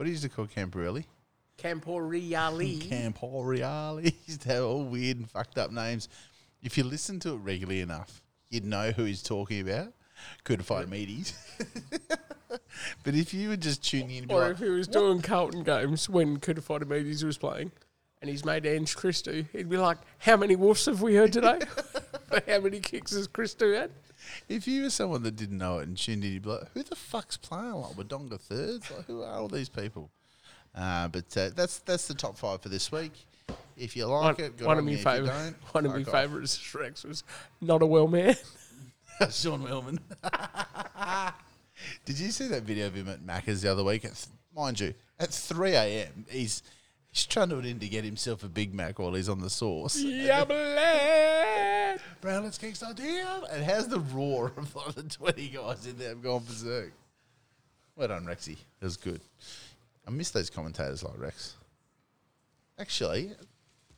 do you used to call Camporelli? Camporiali. Camporiali. Used to have all weird and fucked up names. If you listen to it regularly enough, you'd know who he's talking about. Could fight meaties. But if you were just tuning in... Or if he was doing Carlton games when Could Fight Meaties was playing... And he's made Ange Christou. He'd be like, how many woofs have we heard today? How many kicks has Christou had? If you were someone that didn't know it and tuned in, you'd be like, who the fuck's playing? Like, Wodonga thirds? Like, who are all these people? But that's the top 5 for this week. If you like it, go on. One of my favourite tracks was Not a Well Man. Sean Wellman. Did you see that video of him at Macca's the other week? Mind you, at 3 a.m, He's trundled in to get himself a Big Mac while he's on the sauce. Yabla! Brown, let's kickstart down. And how's the roar of like the 20 guys in there have gone berserk? Well done, Rexy. It was good. I miss those commentators like Rex. Actually,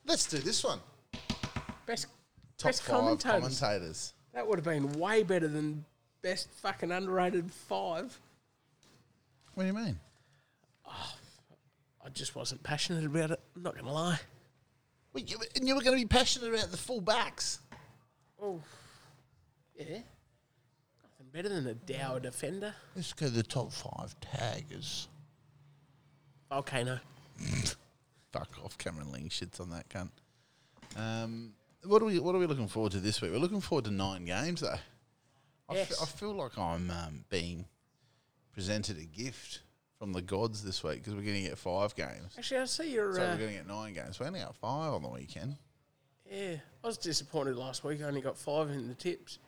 let's do this one. Best 5 commentators. That would have been way better than best fucking underrated 5. What do you mean? Oh, I just wasn't passionate about it. I'm not going to lie. Well, and you were going to be passionate about the full backs. Oh, yeah. Nothing better than a dour defender. Let's go to the top 5 taggers. Volcano. Fuck off, Cameron Ling shits on that cunt. What are we looking forward to this week? We're looking forward to 9 games, though. Yes. I feel like I'm being presented a gift from the gods this week, because we're going to get 5 games. Actually, I see you're... So we're going to get 9 games. We only got 5 on the weekend. Yeah. I was disappointed last week. I only got 5 in the tips.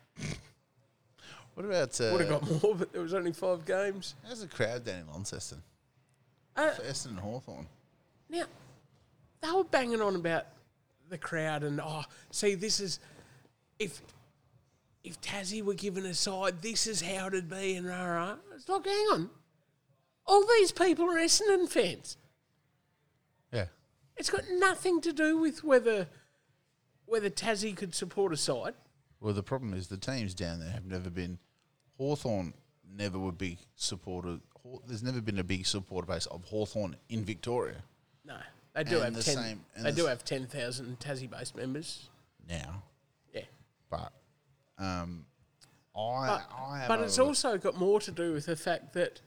What about... would have got more, but there was only 5 games. How's the crowd down in Launceston? For Essendon and Hawthorn. Now, they were banging on about the crowd and, this is... If Tassie were given a side, this is how it'd be and rah-rah. It's like, hang on. All these people are Essendon fans. Yeah. It's got nothing to do with whether Tassie could support a side. Well, the problem is the teams down there have never been... Hawthorn never were big supporters. There's never been a big supporter base of Hawthorn in Victoria. No, they do and have the 10. Same, and they do have 10,000 Tassie-based members now. Yeah, but But it's also got more to do with the fact that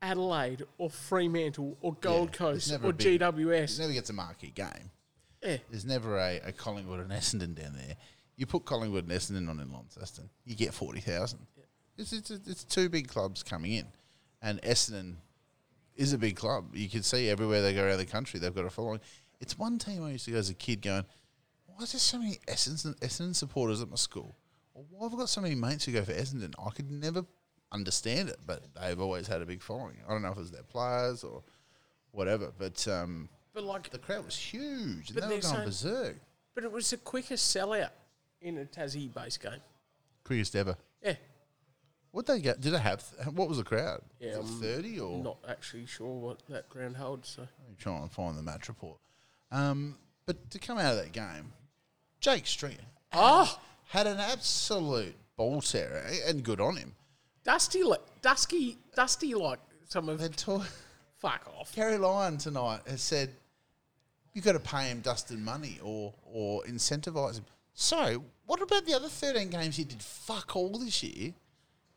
Adelaide or Fremantle or Gold Coast or GWS never gets a marquee game. Yeah, there's never a Collingwood and Essendon down there. You put Collingwood and Essendon on in Launceston, you get 40,000. Yeah. It's two big clubs coming in, and Essendon is a big club. You can see everywhere they go around the country, they've got a following. It's one team I used to go as a kid going, why is there so many Essendon supporters at my school? Or why have I got so many mates who go for Essendon? I could never understand it, but they've always had a big following. I don't know if it was their players or whatever, but like the crowd was huge, and they were going berserk. But it was the quickest sellout in a Tassie-based game. Quickest ever. Yeah. What they get? Did they have? What was the crowd? Yeah, 30 or not actually sure what that ground holds. So I'm trying to find the match report. But to come out of that game, Jake Stringer had an absolute ball terror, and good on him. Dusty like some of fuck off. Carrie Lyon tonight has said you've got to pay him Dustin money or incentivise him. So what about the other 13 games he did fuck all this year?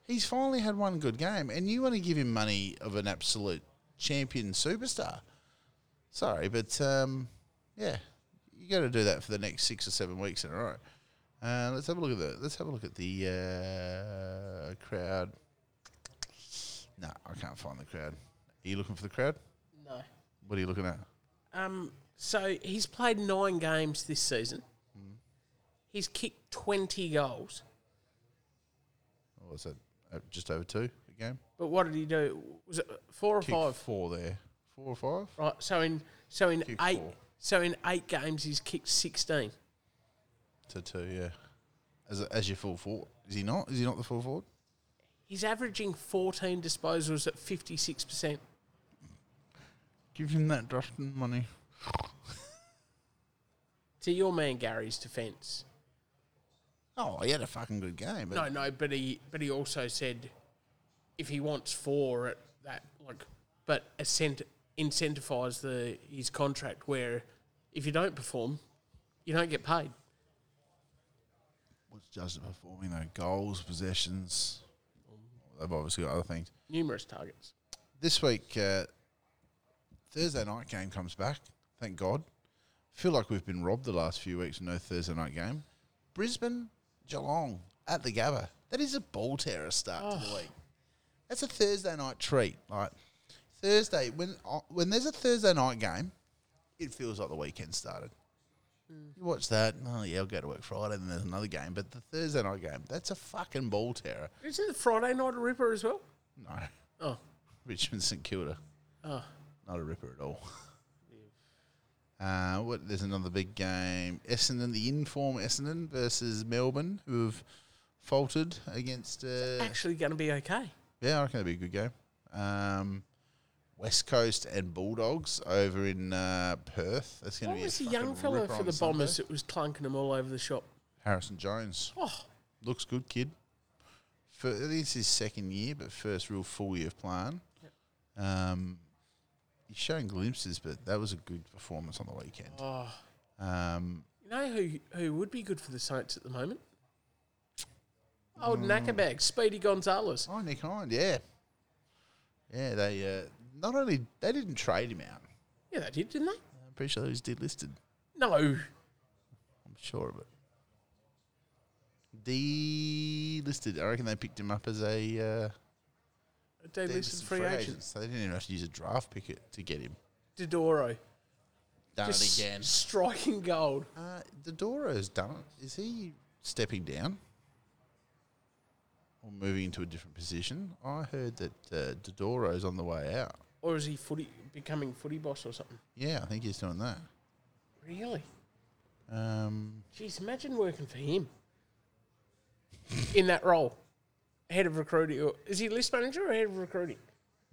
He's finally had one good game, and you want to give him money of an absolute champion superstar. Sorry, but you got to do that for the next 6 or 7 weeks in a row. Let's have a look at the. Let's have a look at the crowd. No, I can't find the crowd. Are you looking for the crowd? No. What are you looking at? So he's played 9 games this season. Mm. He's kicked 20 goals. What was it? Just over 2 a game. But what did he do? Was it 4 or 5? 4 there. 4 or 5. Right. So in kicked 8. Four. So in 8 games, he's kicked 16. To 2, yeah. As your full forward, is he not? Is he not the full forward? He's averaging 14 disposals at 56%. Give him that Dustin money. To your man Gary's defence. Oh, he had a fucking good game. But no, but he also said if he wants 4 at that, like, but incentivise his contract where if you don't perform, you don't get paid. What's judged at performing though? Goals, possessions. They've obviously got other things. Numerous targets. This week, Thursday night game comes back. Thank God. I feel like we've been robbed the last few weeks. No Thursday night game. Brisbane, Geelong at the Gabba. That is a ball terror start to the week. That's a Thursday night treat. Like Thursday, when there's a Thursday night game, it feels like the weekend started. Mm. You watch that, oh yeah, I'll go to work Friday, and then there's another game. But the Thursday night game, that's a fucking ball terror. Isn't the Friday night a ripper as well? No. Oh. Richmond St Kilda. Oh. Not a ripper at all. There's another big game. Essendon, the in-form Essendon versus Melbourne, who have faltered against... It's actually going to be okay. Yeah, I reckon it'll be a good game. West Coast and Bulldogs over in Perth. That's going to be. What was the young fellow for the Bombers that was clunking them all over the shop? Harrison Jones. Oh. Looks good, kid. I think it's his second year, but first real full year of playing. Yep. He's showing glimpses, but that was a good performance on the weekend. Oh. You know who would be good for the Saints at the moment? Old knackerbag, Speedy Gonzalez. Oh, Nick Hind, yeah. Yeah, they not only... They didn't trade him out. Yeah, they did, didn't they? I'm pretty sure he was delisted. No. I'm sure of it. Delisted. I reckon they picked him up as a delisted free agent. So they didn't even have to use a draft pick to get him. Dodoro. Done just it again. Striking gold. Dodoro's done it. Is he stepping down? Or moving into a different position? I heard that Dodoro's on the way out. Or is he becoming footy boss or something? Yeah, I think he's doing that. Really? Jeez, imagine working for him. In that role. Head of recruiting. Is he list manager or head of recruiting?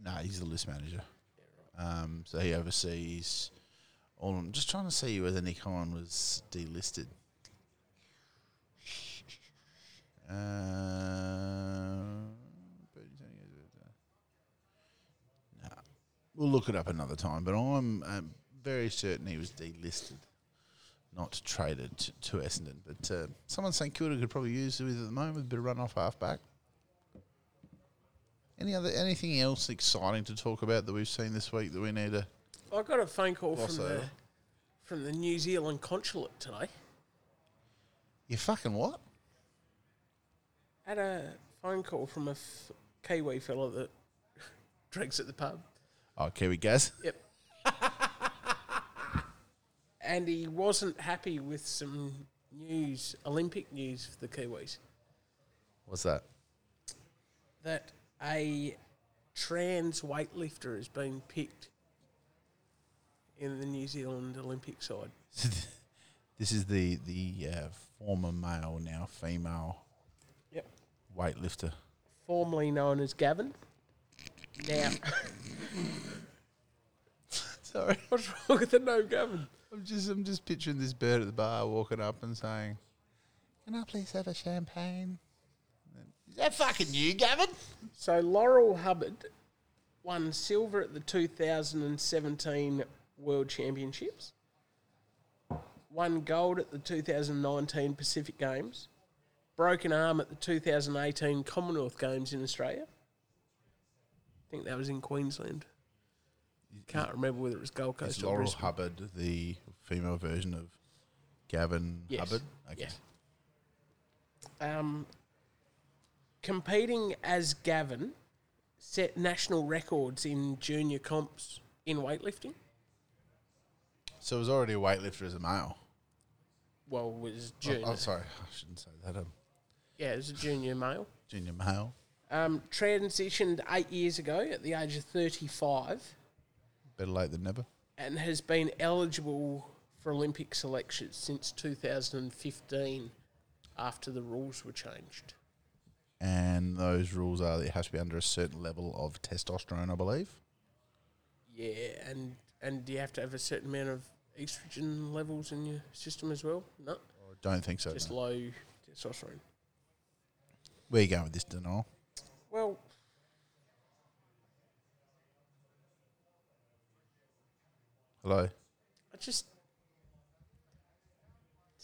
No, he's the list manager. Yeah, right. So he oversees all of them. Just trying to see whether Nick Hine was delisted. But We'll look it up another time, but I'm very certain he was delisted, not traded to Essendon. But someone St Kilda could probably use it with at the moment, with a bit of run off half-back. Anything else exciting to talk about that we've seen this week that we need to... I got a phone call from the New Zealand consulate today. You fucking what? I had a phone call from a Kiwi fella that drinks at the pub. Oh, Kiwi Gaz? Yep. And he wasn't happy with some news, Olympic news for the Kiwis. What's that? That a trans weightlifter has been picked in the New Zealand Olympic side. This is the former male, now female weightlifter. Formerly known as Gavin. Now. Sorry. What's wrong with the name Gavin? I'm just picturing this bird at the bar walking up and saying, "Can I please have a champagne?" Is that fucking you, Gavin? So Laurel Hubbard won silver at the 2017 World Championships, won gold at the 2019 Pacific Games, broke an arm at the 2018 Commonwealth Games in Australia. I think that was in Queensland. Can't remember whether it was Gold Coast or Brisbane. Laurel Hubbard, the female version of Gavin Hubbard? Okay. Yes. Competing as Gavin set national records in junior comps in weightlifting. So it was already a weightlifter as a male? Well, it was junior. Oh, sorry. I shouldn't say that. Yeah, it was a junior male. Junior male. Transitioned 8 years ago at the age of 35. Better late than never. And has been eligible for Olympic selections since 2015 after the rules were changed. And those rules are that it has to be under a certain level of testosterone, I believe. Yeah, and you have to have a certain amount of estrogen levels in your system as well? No? I don't think so. Just low testosterone. Where are you going with this, Denial? Well... Hello. It's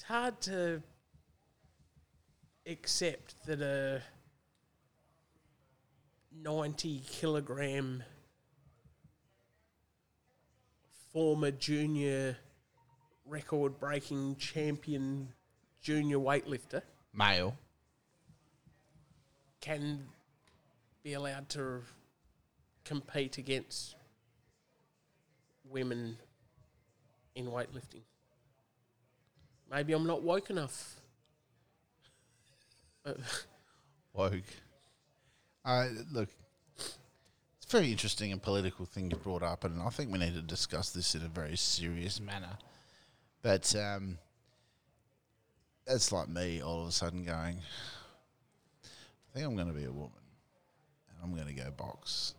hard to accept that a 90-kilogram former junior record-breaking champion junior weightlifter, male, can be allowed to compete against women in weightlifting. Maybe I'm not woke enough. Woke. Look, it's a very interesting and political thing you brought up, and I think we need to discuss this in a very serious manner. But that's like me all of a sudden going, I think I'm going to be a woman, and I'm going to go box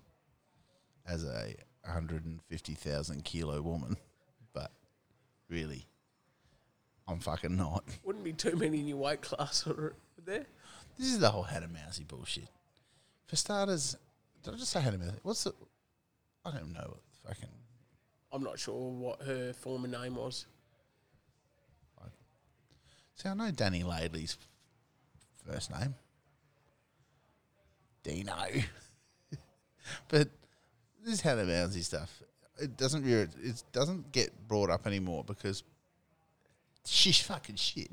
as a 150,000-kilo woman, but really, I'm fucking not. Wouldn't be too many in your weight class, would there? This is the whole Hatter-Mousey bullshit. For starters, did I just say Hatter-Mousey? I don't know what the fucking... I'm not sure what her former name was. See, I know Danny Laidley's first name. Dino. But... this Hatter-Mousey stuff, it doesn't get brought up anymore because she's fucking shit.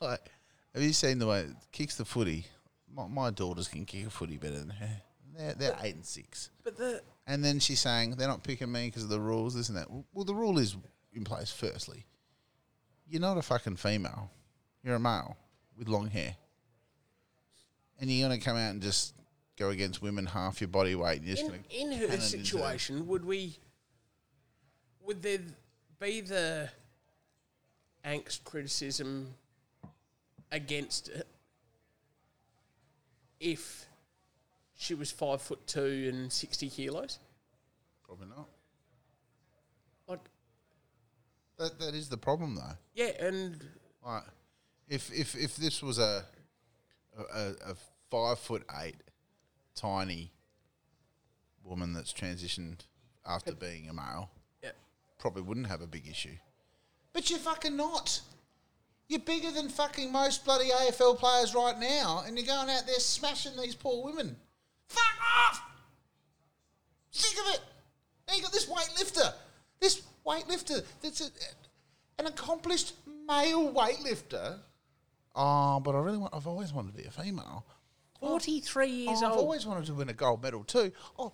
Like, have you seen the way it kicks the footy? My daughters can kick a footy better than her. They're 8 and 6. And then she's saying they're not picking me because of the rules, this and that. Well, the rule is in place. Firstly, you're not a fucking female. You're a male with long hair, and you're gonna come out and just go against women half your body weight. And in her situation, would there be the angst criticism against it if she was 5'2" and 60 kilos? Probably not. Like that is the problem, though. Yeah, and like if this was a 5'8" tiny woman that's transitioned after being a male, probably wouldn't have a big issue. But you're fucking not. You're bigger than fucking most bloody AFL players right now, and you're going out there smashing these poor women. Fuck off! Sick of it. Now you got this weightlifter. This weightlifter that's an accomplished male weightlifter. Oh, but I've always wanted to be a female. 43 years old. I've always wanted to win a gold medal too. Oh,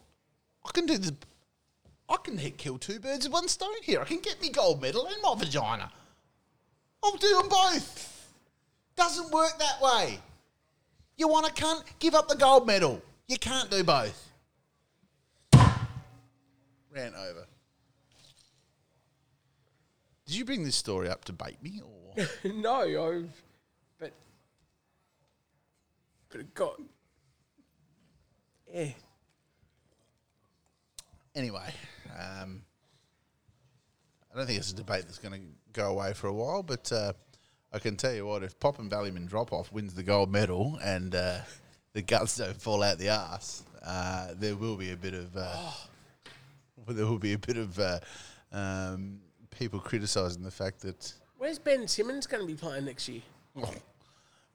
I can kill two birds with one stone here. I can get me gold medal and my vagina. I'll do them both. Doesn't work that way. You want a cunt? Give up the gold medal. You can't do both. Rant over. Did you bring this story up to bait me? Or no, but it got... Yeah. Anyway, I don't think it's a debate that's going to go away for a while, but I can tell you what, if Pop and Ballyman Drop-Off wins the gold medal and the guts don't fall out the arse, there will be a bit of... there will be a bit of people criticising the fact that... Where's Ben Simmons going to be playing next year? Oh,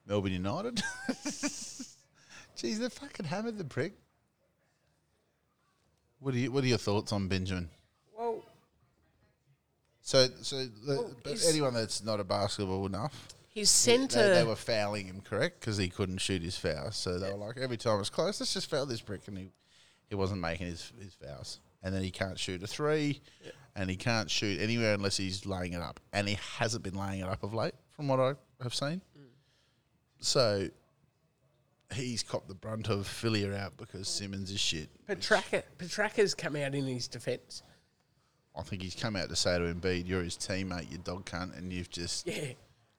Melbourne United. Jeez, they fucking hammered the prick. What are your thoughts on Benjamin? Well... anyone that's not a basketball enough... His centre... They were fouling him, correct? Because he couldn't shoot his fouls. So they were like, every time it's close, let's just foul this prick. And he wasn't making his fouls. And then he can't shoot a three, and he can't shoot anywhere unless he's laying it up. And he hasn't been laying it up of late, from what I have seen. Mm. So he's copped the brunt of Fillier out because Simmons is shit. Petraka's come out in his defence. I think he's come out to say to Embiid, you're his teammate, you dog cunt, and you've just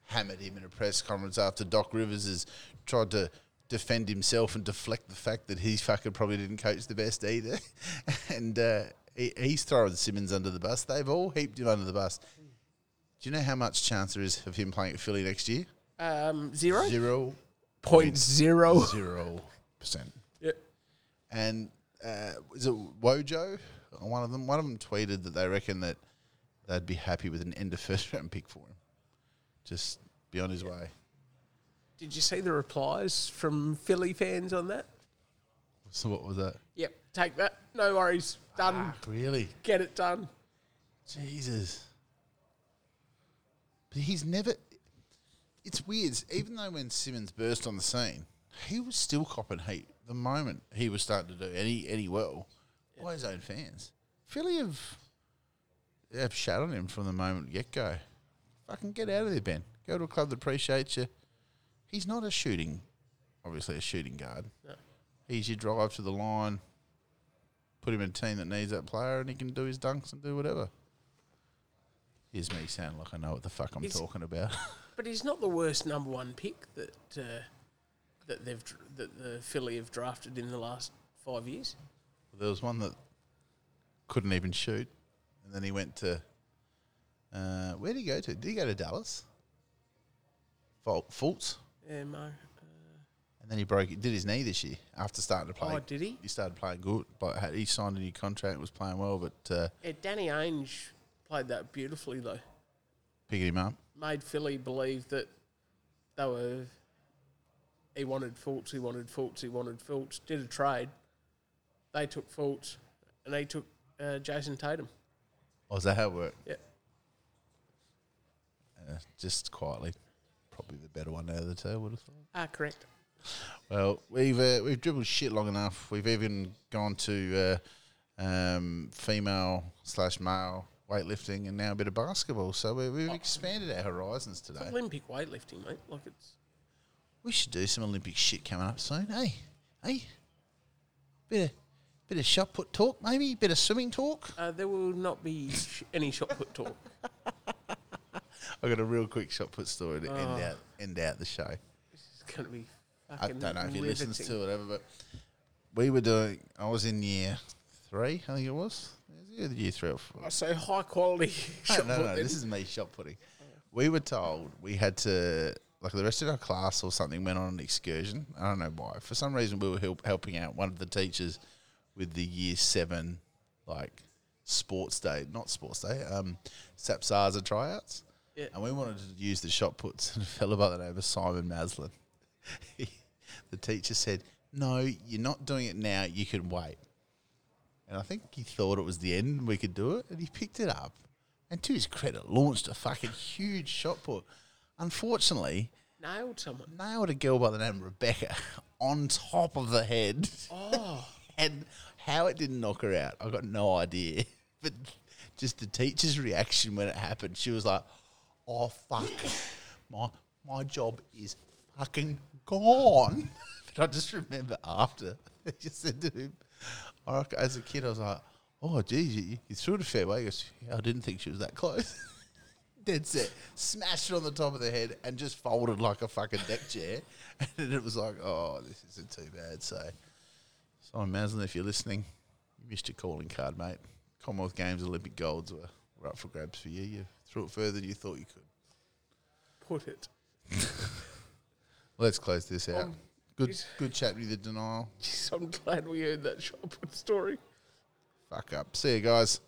hammered him in a press conference after Doc Rivers has tried to defend himself and deflect the fact that he fucking probably didn't coach the best either. And he's throwing Simmons under the bus. They've all heaped him under the bus. Do you know how much chance there is of him playing at Philly next year? Zero? 0.00%. Yep. And is it Wojo? One of them tweeted that they reckon that they'd be happy with an end of first round pick for him. Just be on his way. Did you see the replies from Philly fans on that? So what was that? Yep, take that. No worries. Done. Ah, really? Get it done. Jesus. But he's never... It's weird. Even though when Simmons burst on the scene, he was still copping heat the moment he was starting to do any well by his own fans. Philly have shat on him from the moment get-go. Fucking get out of there, Ben. Go to a club that appreciates you. He's not a shooting guard. No. He's your drive to the line, put him in a team that needs that player, and he can do his dunks and do whatever. Here's me sounding like I know what the fuck I'm talking about. But he's not the worst number one pick that the Philly have drafted in the last 5 years. Well, there was one that couldn't even shoot, and then he went to where did he go to? Did he go to Dallas? Fultz? Yeah, no. And then he did his knee this year after starting to play. Oh, did he? He started playing good, but he signed a new contract, was playing well. But Danny Ainge played that beautifully, though. Picking him up. Made Philly believe that they were... He wanted Fultz, he wanted Fultz, he wanted Fultz. Did a trade. They took Fultz, and they took Jason Tatum. Oh, is that how it worked? Yeah. Just quietly. Probably the better one out of the two, I would have thought. Correct. Well, we've dribbled shit long enough. We've even gone to female/male weightlifting and now a bit of basketball. So we've expanded our horizons today. It's Olympic weightlifting, mate. We should do some Olympic shit coming up soon, eh? Hey? Bit of shot put talk, maybe? Bit of swimming talk? There will not be any shot put talk. I got a real quick shot put story to end out the show. This is going to be fucking I don't know if he listens to it, whatever, but I was in year 3, I think it was. Year 3 or 4. Oh, so high quality shot put. No, this is me shot putting. Oh. We were told we had to, the rest of our class or something went on an excursion. I don't know why. For some reason we were helping out one of the teachers with the year 7, Sports Day, not Sports Day, Sapsaza tryouts. Yeah. And we wanted to use the shot puts, and a fella by the name of Simon Maslin. The teacher said, no, you're not doing it now, you can wait. And I think he thought it was the end we could do it, and he picked it up. And to his credit, launched a fucking huge shot put. Unfortunately... Nailed someone. Nailed a girl by the name of Rebecca on top of the head. Oh. And how it didn't knock her out, I got no idea. But just the teacher's reaction when it happened, she was like, oh, fuck, my job is fucking gone. But I just remember after, I just said to him, as a kid, I was like, oh, geez, you threw it a fair way. He goes, yeah, I didn't think she was that close. Dead set. Smashed it on the top of the head and just folded like a fucking deck chair. And then it was like, oh, this isn't too bad. So, Simon Maslin, if you're listening, you missed your calling card, mate. Commonwealth Games, Olympic golds were up for grabs for you. You threw it further than you thought you could. Put it. Let's close this out. Good chat with the Denial. Jeez, I'm glad we heard that shot put story. Fuck up. See you guys.